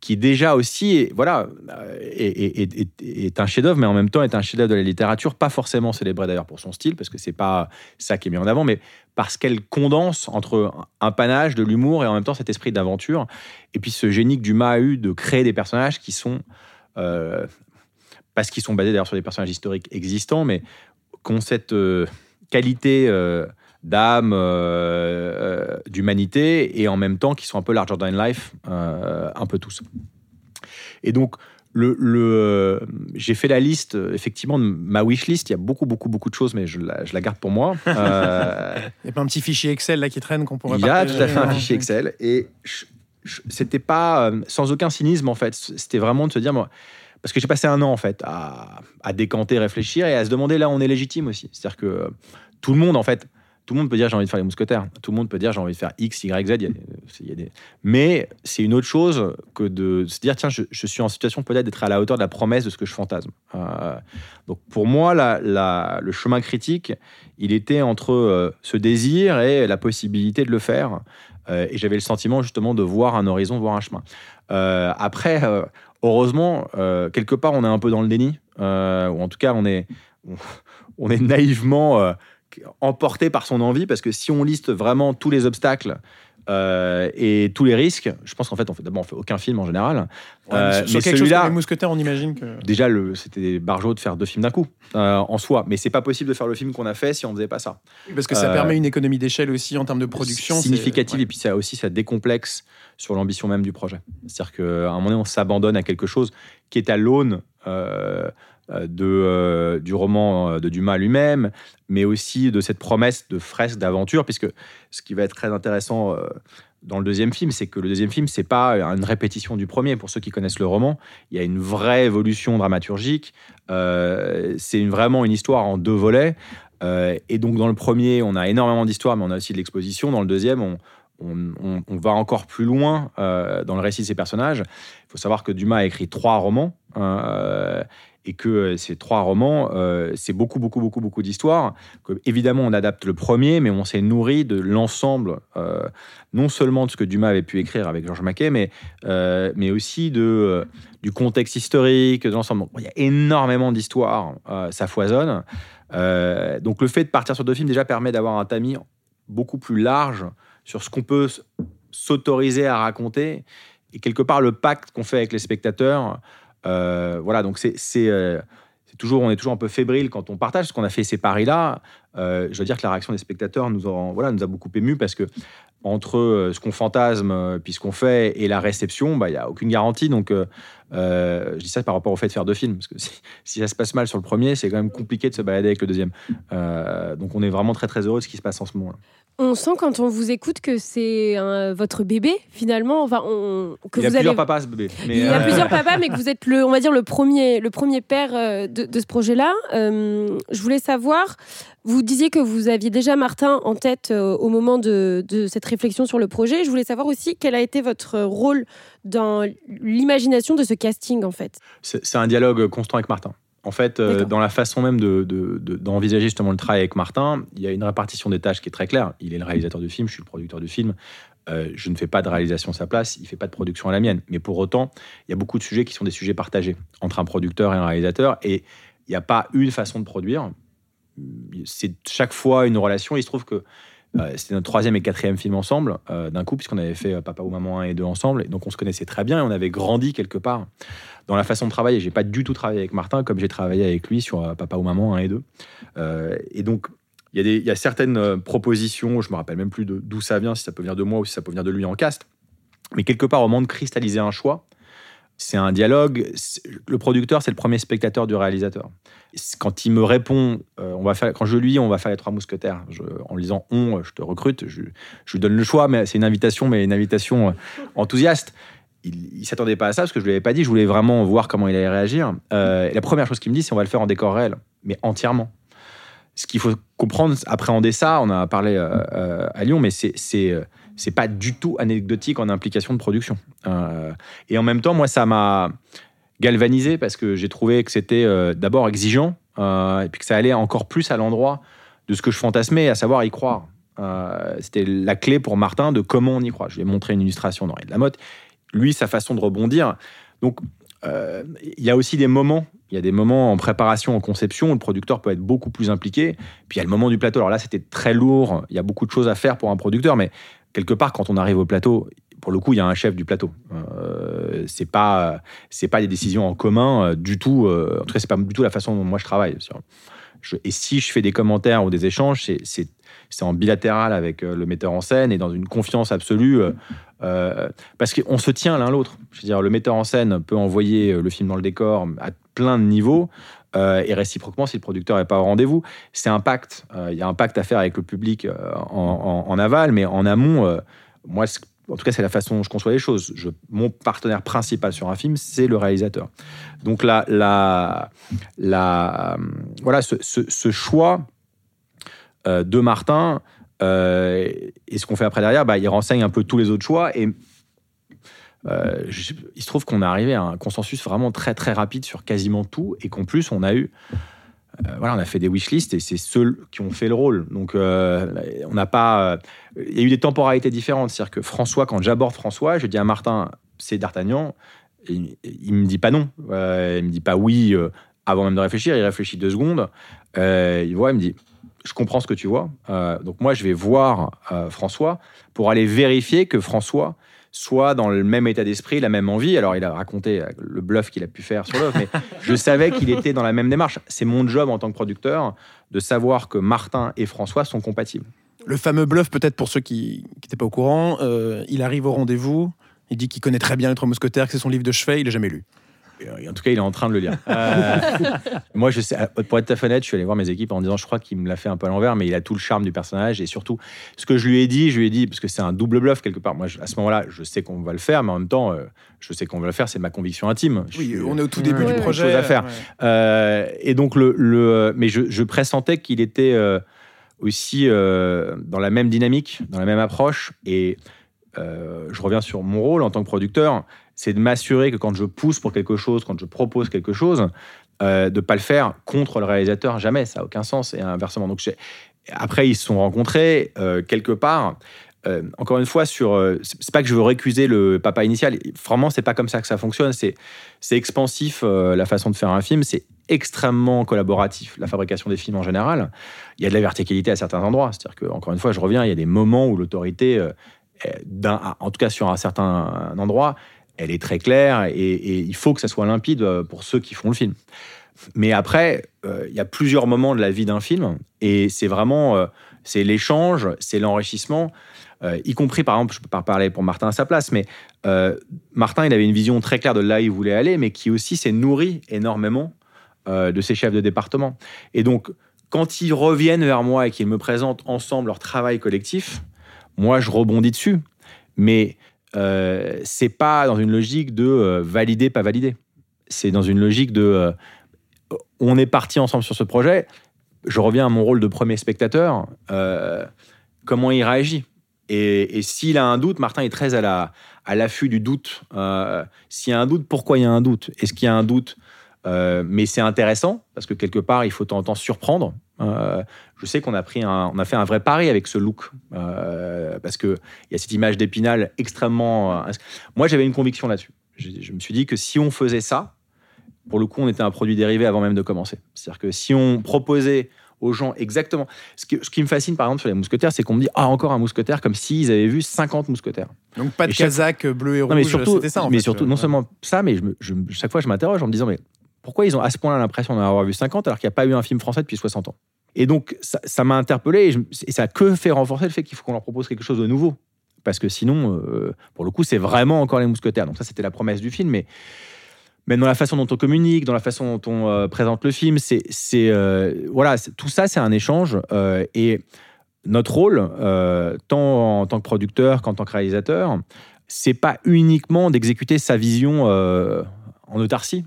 qui déjà aussi est un chef-d'œuvre, mais en même temps est un chef-d'œuvre de la littérature, pas forcément célébré d'ailleurs pour son style, parce que c'est pas ça qui est mis en avant, mais parce qu'elle condense entre un panache de l'humour et en même temps cet esprit d'aventure, et puis ce génie que Dumas a eu de créer des personnages qui sont... parce qu'ils sont basés d'ailleurs sur des personnages historiques existants, mais qu'ont cette qualité d'âme, d'humanité, et en même temps qui sont un peu larger than life, un peu tous. Et donc, j'ai fait la liste, effectivement, de ma wishlist. Il y a beaucoup de choses, mais je la garde pour moi. Il n'y a pas un petit fichier Excel là, qui traîne qu'on pourrait partager ? Il y a tout à fait un fichier Excel, et c'était pas sans aucun cynisme, en fait. C'était vraiment de se dire... Parce que j'ai passé un an, en fait, à décanter, réfléchir et à se demander, là, on est légitime aussi. C'est-à-dire que tout le monde, en fait, tout le monde peut dire « j'ai envie de faire les mousquetaires ». Tout le monde peut dire « j'ai envie de faire X, Y, Z ». Mais c'est une autre chose que de se dire « tiens, je suis en situation peut-être d'être à la hauteur de la promesse de ce que je fantasme ». Donc pour moi, le chemin critique, il était entre ce désir et la possibilité de le faire. Et j'avais le sentiment justement de voir un horizon, voir un chemin. Après... Heureusement, quelque part, on est un peu dans le déni, ou en tout cas, on est naïvement emporté par son envie, parce que si on liste vraiment tous les obstacles et tous les risques, je pense qu'en fait, on fait aucun film en général. Mais celui-là, les Mousquetaires, on imagine que... Déjà, c'était barjot de faire deux films d'un coup, en soi. Mais c'est pas possible de faire le film qu'on a fait si on faisait pas ça. Parce que ça permet une économie d'échelle aussi en termes de production. Significative, ouais. Et puis ça aussi, ça décomplexe sur l'ambition même du projet. C'est-à-dire qu'à un moment donné, on s'abandonne à quelque chose qui est à l'aune du roman de Dumas lui-même, mais aussi de cette promesse de fresque, d'aventure, puisque ce qui va être très intéressant dans le deuxième film, c'est que le deuxième film, c'est pas une répétition du premier. Pour ceux qui connaissent le roman, il y a une vraie évolution dramaturgique, c'est vraiment une histoire en deux volets, Et donc, dans le premier, on a énormément d'histoires, mais on a aussi de l'exposition. Dans le deuxième, on va encore plus loin dans le récit de ces personnages. Il faut savoir que Dumas a écrit 3 romans, et que ces 3 romans, c'est beaucoup d'histoires. Évidemment, on adapte le premier, mais on s'est nourri de l'ensemble, non seulement de ce que Dumas avait pu écrire avec Georges Mackay, mais aussi du contexte historique, de l'ensemble. Bon, il y a énormément d'histoires, ça foisonne. Donc, le fait de partir sur 2 films, déjà, permet d'avoir un tamis beaucoup plus large sur ce qu'on peut s'autoriser à raconter. Et quelque part, le pacte qu'on fait avec les spectateurs... Voilà, donc c'est toujours, on est toujours un peu fébrile quand on partage ce qu'on a fait, ces paris-là. Je veux dire que la réaction des spectateurs nous a beaucoup émus, parce que entre ce qu'on fantasme puis ce qu'on fait et la réception, il n'y a aucune garantie. Donc, je dis ça par rapport au fait de faire 2 films, parce que si ça se passe mal sur le premier, c'est quand même compliqué de se balader avec le deuxième. Donc, on est vraiment très très heureux de ce qui se passe en ce moment-là. On sent quand on vous écoute que c'est votre bébé, finalement. Enfin, il y a plusieurs papas, ce bébé. Mais il y a plusieurs papas, mais que vous êtes, le premier père de ce projet-là. Je voulais savoir, vous disiez que vous aviez déjà Martin en tête au moment de cette réflexion sur le projet. Je voulais savoir aussi quel a été votre rôle dans l'imagination de ce casting, en fait. C'est un dialogue constant avec Martin. En fait, dans la façon même d'envisager justement le travail avec Martin, il y a une répartition des tâches qui est très claire. Il est le réalisateur du film, je suis le producteur du film. Je ne fais pas de réalisation à sa place, il ne fait pas de production à la mienne. Mais pour autant, il y a beaucoup de sujets qui sont des sujets partagés entre un producteur et un réalisateur. Et il n'y a pas une façon de produire. C'est chaque fois une relation. Il se trouve que c'était notre 3e et 4e film ensemble, d'un coup, puisqu'on avait fait Papa ou Maman 1 et 2 ensemble. Et donc, on se connaissait très bien et on avait grandi quelque part dans la façon de travailler. Je n'ai pas du tout travaillé avec Martin comme j'ai travaillé avec lui sur Papa ou Maman 1 et 2. Et donc, il y a certaines propositions, je ne me rappelle même plus d'où ça vient, si ça peut venir de moi ou si ça peut venir de lui en cast. Mais quelque part, au moment de cristalliser un choix, c'est un dialogue. Le producteur, c'est le premier spectateur du réalisateur. Quand il me répond, quand je lui dis, on va faire Les Trois Mousquetaires, en lui disant on, je te recrute, je lui donne le choix, mais c'est une invitation enthousiaste. Il ne s'attendait pas à ça parce que je ne lui avais pas dit, je voulais vraiment voir comment il allait réagir. La première chose qu'il me dit, c'est on va le faire en décor réel, mais entièrement. Ce qu'il faut comprendre, appréhender ça, on en a parlé à Lyon, mais c'est pas du tout anecdotique en implication de production. Et en même temps, moi, ça m'a galvanisé parce que j'ai trouvé que c'était d'abord exigeant et puis que ça allait encore plus à l'endroit de ce que je fantasmais, à savoir y croire. C'était la clé pour Martin de comment on y croit. Je lui ai montré une illustration d'Henri de Lamotte. Lui, sa façon de rebondir. Donc, il y a aussi des moments. Il y a des moments en préparation, en conception, où le producteur peut être beaucoup plus impliqué. Puis il y a le moment du plateau. Alors là, c'était très lourd. Il y a beaucoup de choses à faire pour un producteur, mais quelque part, quand on arrive au plateau, pour le coup, il y a un chef du plateau. C'est pas des décisions en commun du tout. En tout cas, c'est pas du tout la façon dont moi je travaille. Et si je fais des commentaires ou des échanges, c'est en bilatéral avec le metteur en scène et dans une confiance absolue, parce qu'on se tient l'un l'autre. Je veux dire, le metteur en scène peut envoyer le film dans le décor à plein de niveaux, et réciproquement, si le producteur n'est pas au rendez-vous, c'est un pacte. Il y a un pacte à faire avec le public en aval, mais en amont, moi, en tout cas, c'est la façon dont je conçois les choses. Mon partenaire principal sur un film, c'est le réalisateur. Donc, voilà, ce choix de Martin et ce qu'on fait après derrière, il renseigne un peu tous les autres choix. Et il se trouve qu'on est arrivé à un consensus vraiment très très rapide sur quasiment tout, et qu'en plus on a eu on a fait des wishlists et c'est ceux qui ont fait le rôle. Donc on n'a pas il y a eu des temporalités différentes, c'est-à-dire que François, quand j'aborde François, je dis à Martin c'est D'Artagnan, et il me dit pas non, il me dit pas oui avant même de réfléchir. Il réfléchit 2 secondes, il me dit je comprends ce que tu vois, donc moi je vais voir François pour aller vérifier que François soit dans le même état d'esprit, la même envie. Alors, il a raconté le bluff qu'il a pu faire sur l'œuvre, mais je savais qu'il était dans la même démarche. C'est mon job en tant que producteur de savoir que Martin et François sont compatibles. Le fameux bluff, peut-être pour ceux qui n'étaient pas au courant, il arrive au rendez-vous, il dit qu'il connaît très bien Les Trois Mousquetaires, que c'est son livre de chevet, il ne l'a jamais lu. En tout cas, il est en train de le lire. Moi, je sais, pour être très honnête, je suis allé voir mes équipes en disant, je crois qu'il me l'a fait un peu à l'envers, mais il a tout le charme du personnage. Et surtout, ce que je lui ai dit, parce que c'est un double bluff quelque part. Moi, à ce moment-là, je sais qu'on va le faire, mais en même temps, je sais qu'on va le faire, c'est ma conviction intime. On est au tout début du projet. Chose à faire. Ouais. Et donc, mais je pressentais qu'il était aussi dans la même dynamique, dans la même approche. Et je reviens sur mon rôle en tant que producteur. C'est de m'assurer que quand je pousse pour quelque chose, quand je propose quelque chose, de ne pas le faire contre le réalisateur, jamais, ça n'a aucun sens, et inversement. Donc, après, ils se sont rencontrés quelque part. Encore une fois, c'est pas que je veux récuser le papa initial, vraiment, c'est pas comme ça que ça fonctionne, c'est expansif la façon de faire un film, c'est extrêmement collaboratif, la fabrication des films en général. Il y a de la verticalité à certains endroits, c'est-à-dire que, encore une fois, je reviens, il y a des moments où l'autorité, en tout cas sur un certain endroit, elle est très claire et il faut que ça soit limpide pour ceux qui font le film. Mais après, il y a plusieurs moments de la vie d'un film et c'est vraiment c'est l'échange, c'est l'enrichissement, y compris, par exemple, je ne peux pas parler pour Martin à sa place, mais Martin, il avait une vision très claire de là où il voulait aller, mais qui aussi s'est nourri énormément de ses chefs de département. Et donc, quand ils reviennent vers moi et qu'ils me présentent ensemble leur travail collectif, moi, je rebondis dessus. Mais... c'est pas dans une logique de valider, pas valider. C'est dans une logique de on est parti ensemble sur ce projet. Je reviens à mon rôle de premier spectateur. Comment il réagit ? Et s'il a un doute, Martin est très à l'affût du doute. S'il y a un doute, pourquoi il y a un doute ? Est-ce qu'il y a un doute ? Mais c'est intéressant parce que quelque part, il faut de temps en temps surprendre. Je sais qu'on a pris on a fait un vrai pari avec ce look parce que il y a cette image d'Épinal extrêmement. Moi, j'avais une conviction là-dessus. Je me suis dit que si on faisait ça, pour le coup, on était un produit dérivé avant même de commencer. C'est-à-dire que si on proposait aux gens exactement ce qui me fascine par exemple sur les mousquetaires, c'est qu'on me dit encore un mousquetaire comme s'ils avaient vu 50 mousquetaires. Donc pas de casaque bleu et rouge. Non, mais surtout, c'était ça. En mais surtout, non seulement ça, mais chaque fois, je m'interroge en me disant mais pourquoi ils ont à ce point-là l'impression d'en avoir vu 50 alors qu'il n'y a pas eu un film français depuis 60 ans ? Et donc, ça m'a interpellé et ça a que fait renforcer le fait qu'il faut qu'on leur propose quelque chose de nouveau. Parce que sinon, pour le coup, c'est vraiment encore les mousquetaires. Donc ça, c'était la promesse du film. Mais dans la façon dont on communique, dans la façon dont on présente le film, tout ça, c'est un échange. Et notre rôle, tant en tant que producteur qu'en tant que réalisateur, c'est pas uniquement d'exécuter sa vision... en autarcie,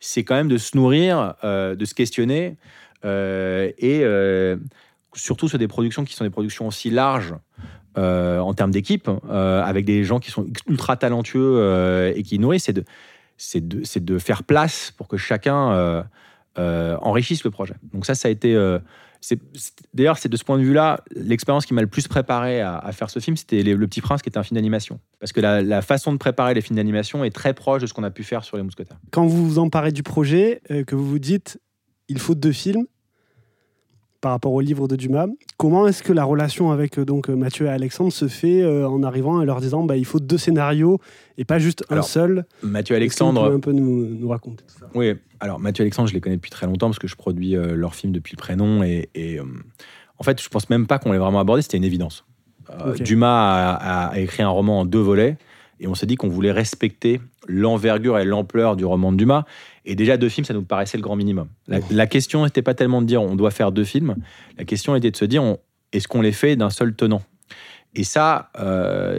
c'est quand même de se nourrir, de se questionner, et surtout sur des productions qui sont des productions aussi larges en termes d'équipe, avec des gens qui sont ultra talentueux et qui nourrissent, c'est de faire place pour que chacun enrichisse le projet. Donc ça a été... d'ailleurs, c'est de ce point de vue-là, l'expérience qui m'a le plus préparé à faire ce film, c'était Le Petit Prince, qui était un film d'animation. Parce que la façon de préparer les films d'animation est très proche de ce qu'on a pu faire sur Les Mousquetaires. Quand vous vous emparez du projet, que vous vous dites « il faut 2 films » par rapport au livre de Dumas, comment est-ce que la relation avec Matthieu et Alexandre se fait en arrivant et leur disant « il faut 2 scénarios » et pas juste un seul ? Matthieu et Alexandre... Peut un peu nous raconter tout ça. Oui, alors Matthieu et Alexandre, je les connais depuis très longtemps parce que je produis leurs films depuis Le Prénom et en fait, je pense même pas qu'on l'ait vraiment abordé, c'était une évidence. Okay. Dumas a écrit un roman en 2 volets et on s'est dit qu'on voulait respecter l'envergure et l'ampleur du roman de Dumas. Et déjà, 2 films, ça nous paraissait le grand minimum. La question n'était pas tellement de dire on doit faire 2 films, la question était de se dire est-ce qu'on les fait d'un seul tenant ? Et ça,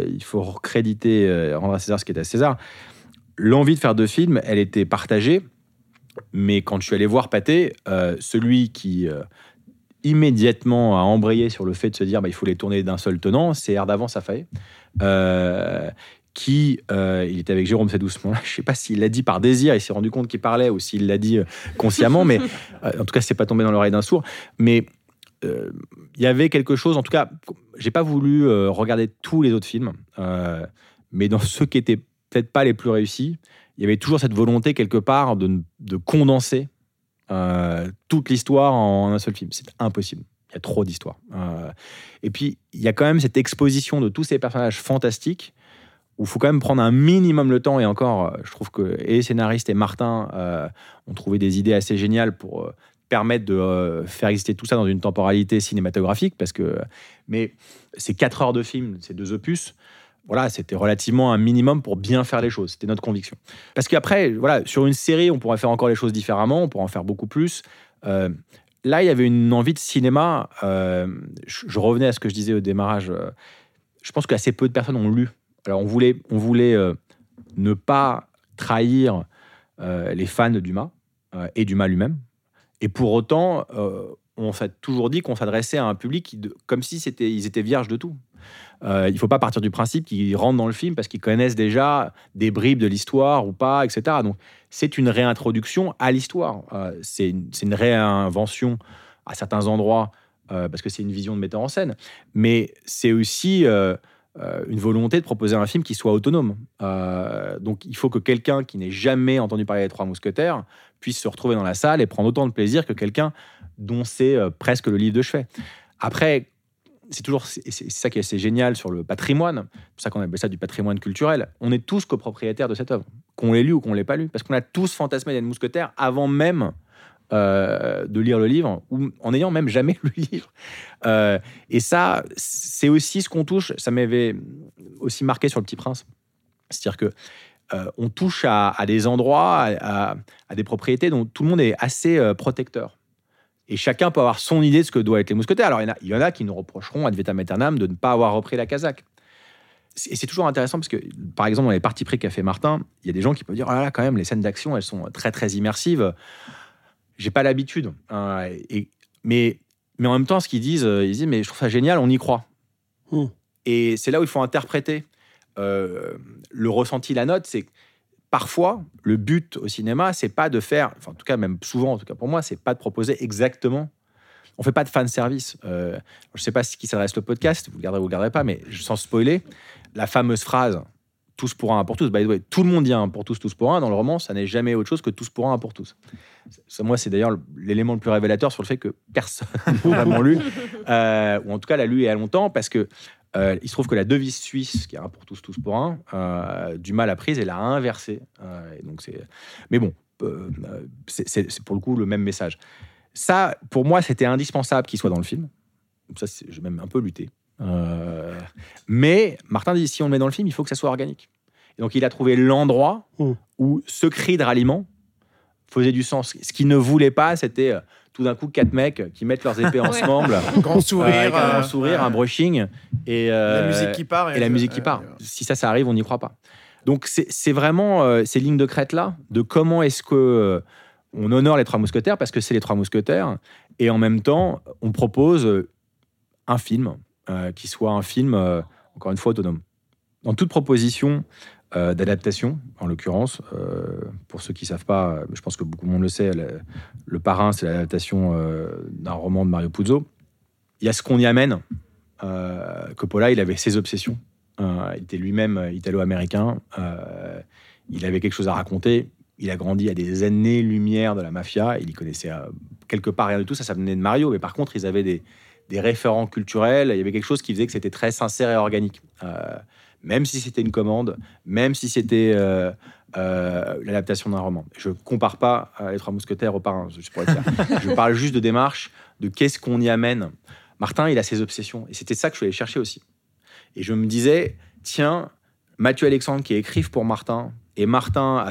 il faut rendre à César ce qui est à César. L'envie de faire 2 films, elle était partagée, mais quand je suis allé voir Pathé, celui qui immédiatement a embrayé sur le fait de se dire il faut les tourner d'un seul tenant, c'est Erdavan Safaé. Il était avec Jérôme Sédou ce moment-là, je ne sais pas s'il l'a dit par désir, il s'est rendu compte qu'il parlait ou s'il l'a dit consciemment, mais en tout cas, ce n'est pas tombé dans l'oreille d'un sourd. Mais il y avait quelque chose, en tout cas, je n'ai pas voulu regarder tous les autres films, mais dans ceux qui n'étaient peut-être pas les plus réussis, il y avait toujours cette volonté quelque part de condenser toute l'histoire en un seul film. C'est impossible. Il y a trop d'histoires. Et puis, il y a quand même cette exposition de tous ces personnages fantastiques où il faut quand même prendre un minimum le temps. Et encore, je trouve que et scénariste et Martin ont trouvé des idées assez géniales pour permettre de faire exister tout ça dans une temporalité cinématographique. Mais c'est 4 heures de film, ces 2 opus. voilà, c'était relativement un minimum pour bien faire les choses. C'était notre conviction. Parce qu'après, voilà, sur une série, on pourrait faire encore les choses différemment, on pourrait en faire beaucoup plus. Là, il y avait une envie de cinéma. Je revenais à ce que je disais au démarrage. Je pense qu'assez peu de personnes ont lu. Alors, on voulait ne pas trahir les fans de Dumas et Dumas lui-même. Et pour autant, on s'est toujours dit qu'on s'adressait à un public comme si ils étaient vierges de tout. Il ne faut pas partir du principe qu'ils rentrent dans le film parce qu'ils connaissent déjà des bribes de l'histoire ou pas, etc. Donc, c'est une réintroduction à l'histoire. C'est une réinvention à certains endroits parce que c'est une vision de metteur en scène. Mais c'est aussi une volonté de proposer un film qui soit autonome. Donc, il faut que quelqu'un qui n'ait jamais entendu parler des Trois Mousquetaires puisse se retrouver dans la salle et prendre autant de plaisir que quelqu'un dont c'est presque le livre de chevet. Après, c'est ça qui est assez génial sur le patrimoine, c'est pour ça qu'on appelle ça du patrimoine culturel. On est tous copropriétaires de cette œuvre, qu'on l'ait lu ou qu'on ne l'ait pas lu, parce qu'on a tous fantasmé d'être mousquetaire avant même de lire le livre, ou en n'ayant même jamais lu le livre. Et ça, c'est aussi ce qu'on touche, ça m'avait aussi marqué sur Le Petit Prince. C'est-à-dire que on touche à des endroits, à des propriétés dont tout le monde est assez protecteur. Et chacun peut avoir son idée de ce que doivent être les mousquetaires. Alors, il y en a qui nous reprocheront ad vitam aeternam de ne pas avoir repris la casaque. Et c'est toujours intéressant parce que, par exemple, dans les parties pris qu'a fait Martin, il y a des gens qui peuvent dire « Oh là là, quand même, les scènes d'action, elles sont très, très immersives. J'ai pas l'habitude. » Mais en même temps, ce qu'ils disent, « Mais je trouve ça génial, on y croit. » Et c'est là où il faut interpréter le ressenti, la note, c'est... Parfois, le but au cinéma, c'est pas de faire, enfin, en tout cas, même souvent, en tout cas pour moi, c'est pas de proposer exactement. On fait pas de fan service. Je sais pas qui s'adresse le podcast, vous le garderez pas, mais sans spoiler, la fameuse phrase « tous pour un pour tous », by the way, tout le monde dit « un pour tous, tous pour un », dans le roman, ça n'est jamais autre chose que « tous pour un pour tous ». Moi, c'est d'ailleurs l'élément le plus révélateur sur le fait que personne n'a vraiment lu, ou en tout cas l'a lu il y a longtemps, parce que il se trouve que la devise suisse, qui est un pour tous, tous pour un, Dumas l'a prise et l'a inversée. Et donc mais bon, c'est pour le coup le même message. Ça, pour moi, c'était indispensable qu'il soit dans le film. Ça, j'ai même un peu lutté. Mais Martin dit, si on le met dans le film, il faut que ça soit organique. Et donc, il a trouvé l'endroit où ce cri de ralliement faisait du sens. Ce qu'il ne voulait pas, c'était... tout d'un coup, 4 mecs qui mettent leurs épées ensemble. Grand sourire. Avec un grand sourire, un brushing. Et la musique qui part. Et la musique qui part. Si ça arrive, on n'y croit pas. Donc, c'est vraiment ces lignes de crête-là, de comment est-ce qu'on honore les Trois Mousquetaires, parce que c'est les Trois Mousquetaires, et en même temps, on propose un film qui soit un film, encore une fois, autonome. Dans toute proposition d'adaptation, en l'occurrence. Pour ceux qui ne savent pas, je pense que beaucoup de monde le sait, le Parrain, c'est l'adaptation d'un roman de Mario Puzo. Il y a ce qu'on y amène. Coppola, il avait ses obsessions. Il était lui-même italo-américain. Il avait quelque chose à raconter. Il a grandi à des années-lumière de la mafia. Il y connaissait quelque part rien du tout. Ça venait de Mario. Mais par contre, ils avaient des référents culturels. Il y avait quelque chose qui faisait que c'était très sincère et organique. Même si c'était une commande, même si c'était l'adaptation d'un roman. Je ne compare pas Les Trois Mousquetaires au Parrain, je pourrais dire. Je parle juste de démarche, de qu'est-ce qu'on y amène. Martin, il a ses obsessions, et c'était ça que je suis allé chercher aussi. Et je me disais, tiens, Matthieu Alexandre qui écrive pour Martin, et Martin,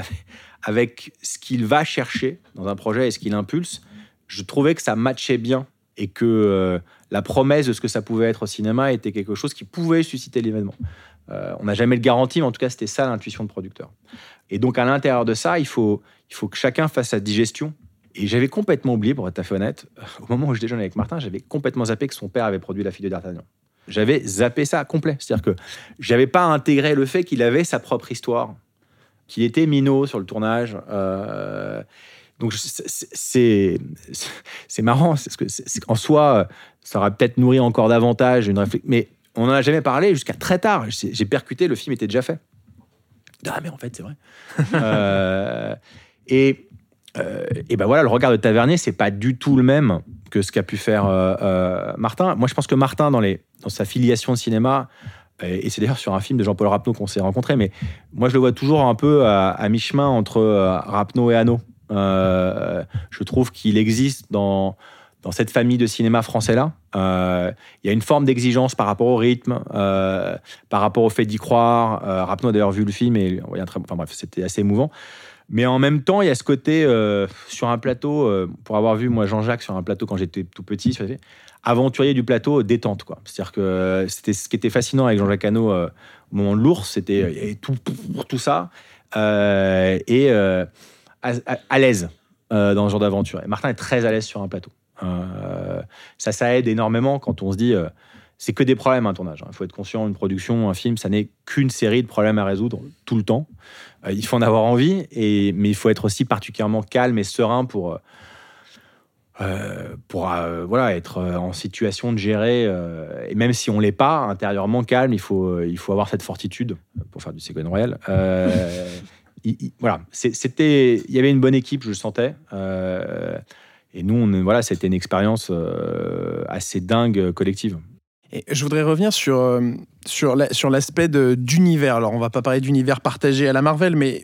avec ce qu'il va chercher dans un projet et ce qu'il impulse, je trouvais que ça matchait bien, et que la promesse de ce que ça pouvait être au cinéma était quelque chose qui pouvait susciter l'événement. On n'a jamais de garantie, mais en tout cas, c'était ça l'intuition de producteur. Et donc, à l'intérieur de ça, il faut que chacun fasse sa digestion. Et j'avais complètement oublié, pour être tout à fait honnête, au moment où je déjeunais avec Martin, j'avais complètement zappé que son père avait produit La fille de D'Artagnan. J'avais zappé ça à complet. C'est-à-dire que je n'avais pas intégré le fait qu'il avait sa propre histoire, qu'il était minot sur le tournage. Donc, c'est marrant. En soi, ça aurait peut-être nourri encore davantage une réflexion. Mais on n'en a jamais parlé jusqu'à très tard. J'ai percuté, le film était déjà fait. Ah, mais en fait, c'est vrai. Et ben voilà, le regard de Tavernier, c'est pas du tout le même que ce qu'a pu faire Martin. Moi, je pense que Martin, dans sa filiation de cinéma, et c'est d'ailleurs sur un film de Jean-Paul Rapneau qu'on s'est rencontrés, mais moi, je le vois toujours un peu à mi-chemin entre Rapneau et Hano. Je trouve qu'il existe dans dans cette famille de cinéma français-là. Il y a une forme d'exigence par rapport au rythme, par rapport au fait d'y croire. Rapno a d'ailleurs vu le film et il y a un très... Enfin bref, c'était assez émouvant. Mais en même temps, il y a ce côté sur un plateau, pour avoir vu moi Jean-Jacques sur un plateau quand j'étais tout petit, aventurier du plateau, détente quoi. C'est-à-dire que c'était ce qui était fascinant avec Jean-Jacques Hano au moment de l'ours, c'était tout ça à l'aise dans ce genre d'aventure. Et Martin est très à l'aise sur un plateau. Ça aide énormément quand on se dit c'est que des problèmes un tournage. Il faut être conscient, une production, un film, ça n'est qu'une série de problèmes à résoudre tout le temps. Il faut en avoir envie, mais il faut être aussi particulièrement calme et serein pour voilà, être en situation de gérer. Et même si on ne l'est pas, intérieurement calme, il faut avoir cette fortitude pour faire du Ségolène Royal. Voilà, il y avait une bonne équipe, je le sentais. Et nous, voilà, c'était une expérience assez dingue collective. Et je voudrais revenir sur l'aspect d'univers. Alors, on ne va pas parler d'univers partagé à la Marvel, mais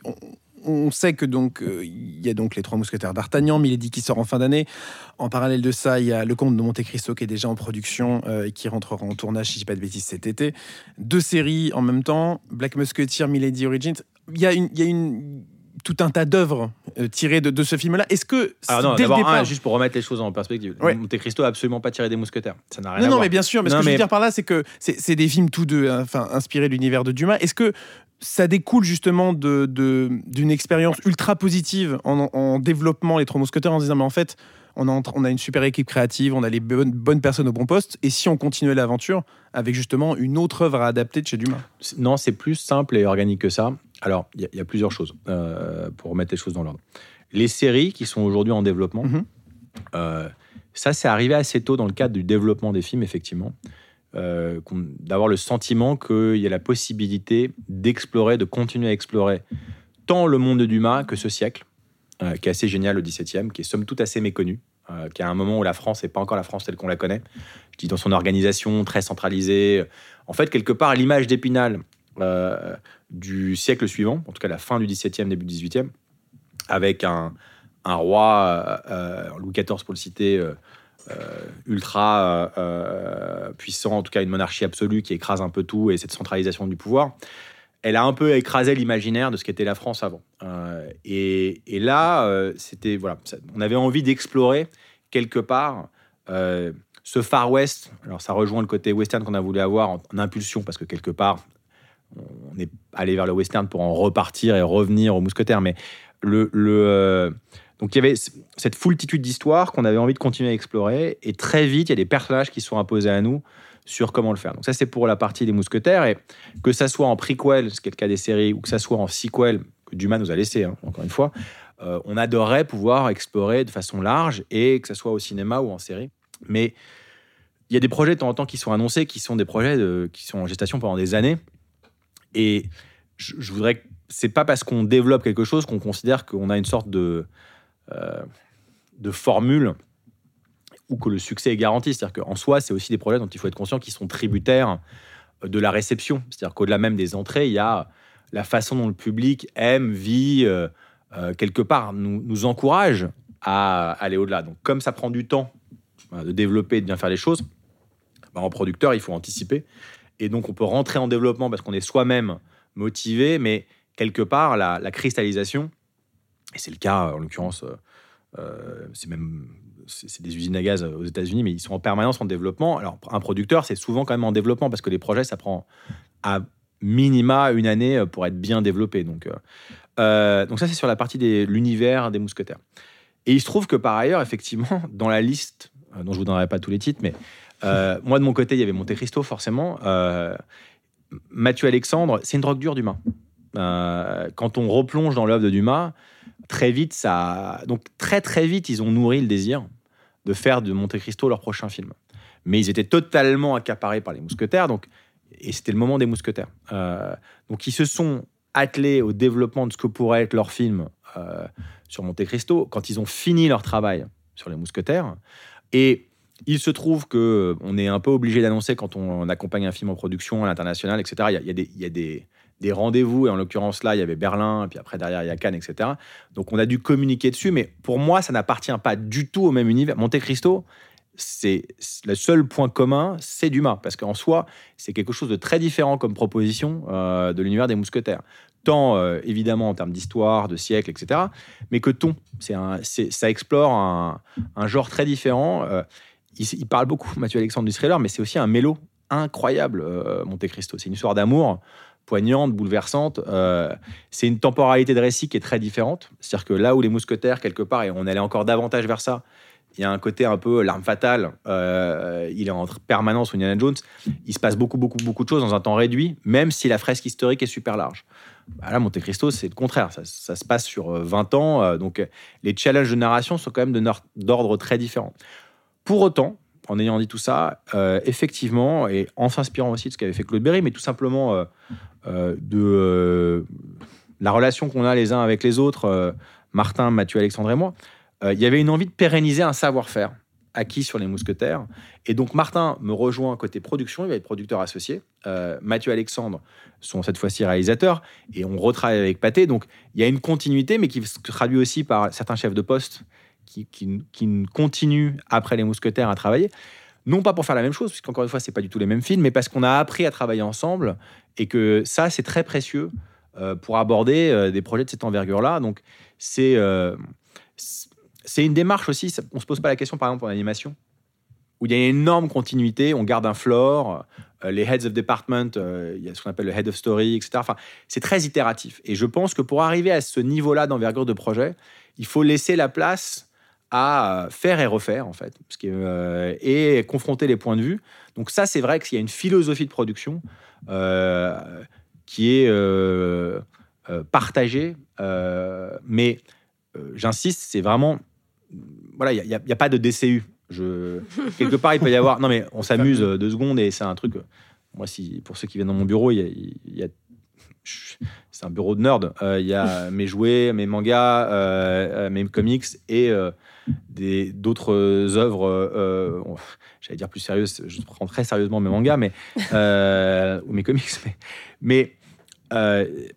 on sait que y a donc les Trois Mousquetaires d'Artagnan, Milady qui sort en fin d'année. En parallèle de ça, il y a Le Comte de Monte-Cristo qui est déjà en production et qui rentrera en tournage, si je ne dis pas de bêtises, cet été. Deux séries en même temps, Black Musketeer, Milady Origins. Il y a tout un tas d'œuvres tirées de ce film-là. Est-ce que... Alors non, d'abord, juste pour remettre les choses en perspective. Ouais. Monte-Cristo n'a absolument pas tiré des mousquetaires. Ça n'a rien à voir. Non, mais bien sûr. Mais je veux dire par là, c'est que c'est des films tous deux inspirés de l'univers de Dumas. Est-ce que ça découle justement d'une expérience ultra positive en développement les Trois Mousquetaires, en disant, mais en fait, on a une super équipe créative, on a les bonnes personnes au bon poste, et si on continuait l'aventure avec justement une autre œuvre à adapter de chez Dumas? Non, c'est plus simple et organique que ça. Alors, il y a plusieurs choses pour remettre les choses dans l'ordre. Les séries qui sont aujourd'hui en développement, ça, c'est arrivé assez tôt dans le cadre du développement des films, effectivement, d'avoir le sentiment qu'il y a la possibilité d'explorer, de continuer à explorer tant le monde de Dumas que ce siècle, qui est assez génial, le XVIIe, qui est somme toute assez méconnu, qui a un moment où la France n'est pas encore la France telle qu'on la connaît. Je dis dans son organisation très centralisée. En fait, quelque part, l'image d'Épinal... du siècle suivant, en tout cas la fin du XVIIe, début du XVIIIe, avec un roi, Louis XIV pour le citer, ultra puissant, en tout cas une monarchie absolue qui écrase un peu tout, et cette centralisation du pouvoir, elle a un peu écrasé l'imaginaire de ce qu'était la France avant. Et là, c'était, voilà, on avait envie d'explorer quelque part... ce Far West. Alors ça rejoint le côté western qu'on a voulu avoir en impulsion, parce que quelque part, on est allé vers le western pour en repartir et revenir aux mousquetaires. Mais donc il y avait cette foultitude d'histoires qu'on avait envie de continuer à explorer, et très vite, il y a des personnages qui sont imposés à nous sur comment le faire. Donc ça, c'est pour la partie des mousquetaires, et que ça soit en prequel, ce qui est le cas des séries, ou que ça soit en sequel, que Dumas nous a laissé, hein, encore une fois, on adorait pouvoir explorer de façon large, et que ça soit au cinéma ou en série. Mais il y a des projets de temps en temps qui sont annoncés, qui sont des projets qui sont en gestation pendant des années. Et je voudrais... C'est pas parce qu'on développe quelque chose qu'on considère qu'on a une sorte de formule ou que le succès est garanti. C'est-à-dire qu'en soi, c'est aussi des projets dont il faut être conscient qu'ils sont tributaires de la réception. C'est-à-dire qu'au-delà même des entrées, il y a la façon dont le public aime, vit, quelque part, nous encourage à aller au-delà. Donc comme ça prend du temps de développer, de bien faire les choses, en producteur, il faut anticiper. Et donc, on peut rentrer en développement parce qu'on est soi-même motivé, mais quelque part, la cristallisation, et c'est le cas, en l'occurrence, c'est des usines à gaz aux États-Unis, mais ils sont en permanence en développement. Alors, un producteur, c'est souvent quand même en développement parce que les projets, ça prend à minima une année pour être bien développé. Donc ça, c'est sur la partie de l'univers des mousquetaires. Et il se trouve que, par ailleurs, effectivement, dans la liste... dont je ne vous donnerai pas tous les titres, mais moi, de mon côté, il y avait Monte Cristo, forcément. Mathieu Alexandre, c'est une drogue dure, Dumas. Quand on replonge dans l'œuvre de Dumas, très vite, ça... Donc, très, très vite, ils ont nourri le désir de faire de Monte Cristo leur prochain film. Mais ils étaient totalement accaparés par les mousquetaires, donc... et c'était le moment des mousquetaires. Donc, ils se sont attelés au développement de ce que pourrait être leur film sur Monte Cristo quand ils ont fini leur travail sur les mousquetaires. Et il se trouve qu'on est un peu obligé d'annoncer quand on accompagne un film en production à l'international, etc. Il y a, il y a, des, il y a des, des rendez-vous. Et en l'occurrence, là, il y avait Berlin, et puis après, derrière, il y a Cannes, etc. Donc, on a dû communiquer dessus. Mais pour moi, ça n'appartient pas du tout au même univers. Monte Cristo, c'est le seul point commun, c'est Dumas. Parce qu'en soi, c'est quelque chose de très différent comme proposition de l'univers des Mousquetaires. Tant, évidemment, en termes d'histoire, de siècle, etc. Mais que ton, ça explore un genre très différent. Il parle beaucoup, Matthieu Alexandre, du thriller, mais c'est aussi un mélo incroyable, Monte Cristo. C'est une histoire d'amour poignante, bouleversante. C'est une temporalité de récit qui est très différente. C'est-à-dire que là où les Mousquetaires, quelque part, et on allait encore davantage vers ça, il y a un côté un peu l'arme fatale, il est en permanence, Indiana Jones, il se passe beaucoup de choses dans un temps réduit, même si la fresque historique est super large. Bah là, Monte Cristo, c'est le contraire, ça se passe sur 20 ans, donc les challenges de narration sont quand même d'ordre très différent. Pour autant, en ayant dit tout ça, effectivement, et en s'inspirant aussi de ce qu'avait fait Claude Berry, mais tout simplement de la relation qu'on a les uns avec les autres, Martin, Matthieu, Alexandre et moi, il y avait une envie de pérenniser un savoir-faire acquis sur les Mousquetaires. Et donc, Martin me rejoint côté production, il va être producteur associé. Matthieu Alexandre sont cette fois-ci réalisateurs, et on retravaille avec Pathé. Donc, il y a une continuité, mais qui se traduit aussi par certains chefs de poste qui continuent après les Mousquetaires à travailler. Non pas pour faire la même chose, puisqu'encore une fois, ce n'est pas du tout les mêmes films, mais parce qu'on a appris à travailler ensemble, et que ça, c'est très précieux pour aborder des projets de cette envergure-là. Donc, c'est une démarche aussi, on ne se pose pas la question, par exemple, en animation, où il y a une énorme continuité, on garde un floor, les heads of department, il y a ce qu'on appelle le head of story, etc. Enfin, c'est très itératif. Et je pense que pour arriver à ce niveau-là d'envergure de projet, il faut laisser la place à faire et refaire, en fait, et confronter les points de vue. Donc ça, c'est vrai qu'il y a une philosophie de production qui est partagée, mais j'insiste, c'est vraiment... Voilà, il n'y a pas de DCU. Quelque part, il peut y avoir... Non, mais on s'amuse 2 secondes et c'est un truc... Moi, pour ceux qui viennent dans mon bureau, il y a... c'est un bureau de nerd. Il y a mes jouets, mes mangas, mes comics et d'autres œuvres... j'allais dire plus sérieuses. Je prends très sérieusement mes mangas, mais, ou mes comics. Mais ce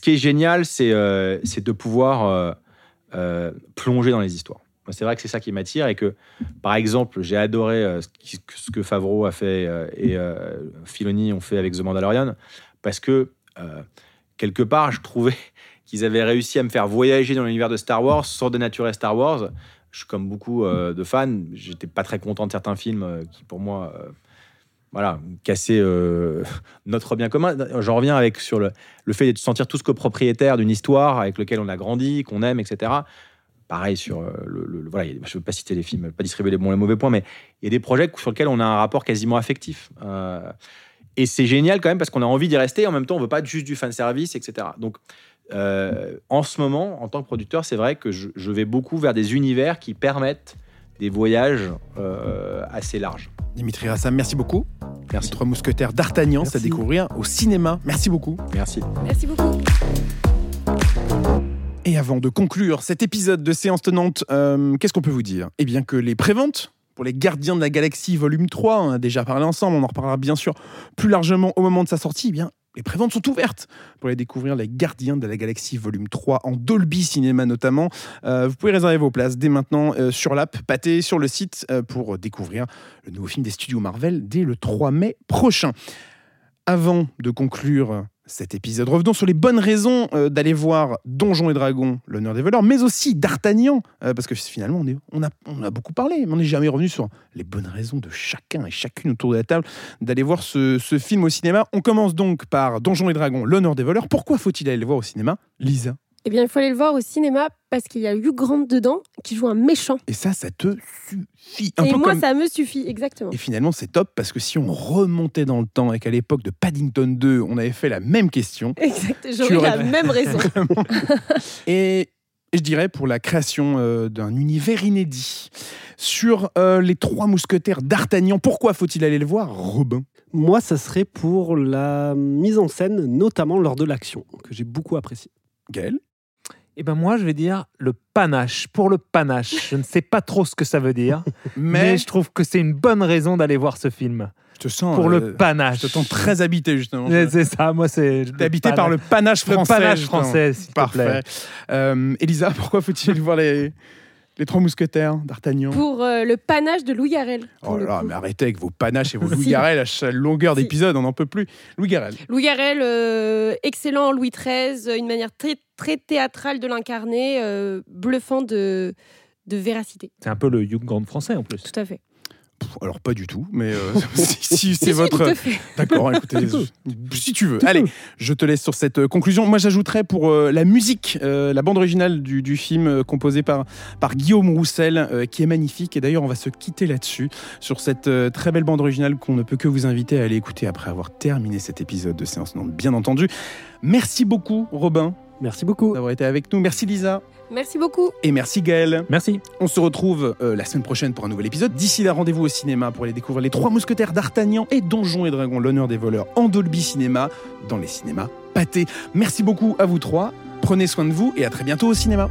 qui est génial, c'est de pouvoir... plonger dans les histoires. C'est vrai que c'est ça qui m'attire et que, par exemple, j'ai adoré ce que Favreau a fait et Filoni ont fait avec The Mandalorian, parce que, quelque part, je trouvais qu'ils avaient réussi à me faire voyager dans l'univers de Star Wars sans dénaturer Star Wars. Je suis comme beaucoup de fans, j'étais pas très content de certains films qui, pour moi... Voilà, casser notre bien commun. J'en reviens sur le fait de se sentir tous copropriétaires d'une histoire avec laquelle on a grandi, qu'on aime, etc. Pareil sur voilà, je ne veux pas citer les films, pas distribuer les bons et les mauvais points, mais il y a des projets sur lesquels on a un rapport quasiment affectif. Et c'est génial quand même parce qu'on a envie d'y rester et en même temps, on ne veut pas juste du fanservice, etc. Donc, en ce moment, en tant que producteur, c'est vrai que je vais beaucoup vers des univers qui permettent des voyages assez larges. Dimitri Rassam, merci beaucoup. Merci. Les Trois Mousquetaires d'Artagnan, c'est à découvrir au cinéma. Merci beaucoup. Merci. Merci beaucoup. Et avant de conclure cet épisode de Séance Tenante, qu'est-ce qu'on peut vous dire ? Eh bien que les préventes pour les Gardiens de la Galaxie volume 3, on a déjà parlé ensemble, on en reparlera bien sûr plus largement au moment de sa sortie, eh bien les préventes sont ouvertes pour aller découvrir les Gardiens de la Galaxie volume 3 en Dolby Cinema notamment. Vous pouvez réserver vos places dès maintenant sur l'app Pathé, sur le site pour découvrir le nouveau film des studios Marvel dès le 3 mai prochain. Avant de conclure cet épisode, revenons sur les bonnes raisons d'aller voir Donjons et Dragons, l'honneur des voleurs, mais aussi d'Artagnan, parce que finalement, on a beaucoup parlé, mais on n'est jamais revenu sur les bonnes raisons de chacun et chacune autour de la table d'aller voir ce film au cinéma. On commence donc par Donjons et Dragons, l'honneur des voleurs. Pourquoi faut-il aller le voir au cinéma, Lisa ? Eh bien, il faut aller le voir au cinéma parce qu'il y a Hugh Grant dedans qui joue un méchant. Et ça te suffit. Et moi, ça me suffit, exactement. Et finalement, c'est top parce que si on remontait dans le temps et qu'à l'époque de Paddington 2, on avait fait la même question... Exact, j'aurais la même raison. Et je dirais pour la création d'un univers inédit. Sur les Trois Mousquetaires d'Artagnan, pourquoi faut-il aller le voir, Robin ? Moi, ça serait pour la mise en scène, notamment lors de l'action, que j'ai beaucoup apprécié. Gaël ? Eh ben moi, je vais dire le panache. Pour le panache, je ne sais pas trop ce que ça veut dire, mais je trouve que c'est une bonne raison d'aller voir ce film. Je te sens pour le panache. Je te sens très habité justement. C'est ça, moi c'est. T'es habité par le panache français. Le panache français, s'il te plaît. Elisa, pourquoi faut-il voir Les Trois Mousquetaires d'Artagnan? Pour le panache de Louis Garrel. Oh là, mais arrêtez avec vos panaches et vos Louis Garrel à chaque longueur d'épisode, on n'en peut plus. Louis Garrel. Louis Garrel, excellent Louis XIII, une manière très, très théâtrale de l'incarner, bluffant de véracité. C'est un peu le Hugh Grant français en plus. Tout à fait. Alors pas du tout, mais si c'est votre... D'accord, écoutez, si tu veux. Allez, je te laisse sur cette conclusion. Moi, j'ajouterais pour la musique, la bande originale du film composée par Guillaume Roussel, qui est magnifique. Et d'ailleurs, on va se quitter là-dessus, sur cette très belle bande originale qu'on ne peut que vous inviter à aller écouter après avoir terminé cet épisode de Séance Nantes, bien entendu. Merci beaucoup, Robin. Merci beaucoup d'avoir été avec nous. Merci, Lisa. Merci beaucoup. Et merci Gaël. Merci. On se retrouve la semaine prochaine pour un nouvel épisode. D'ici là, rendez-vous au cinéma pour aller découvrir Les Trois Mousquetaires d'Artagnan et Donjons et Dragons, l'honneur des voleurs en Dolby Cinema, dans les cinémas Pathé. Merci beaucoup à vous trois. Prenez soin de vous et à très bientôt au cinéma.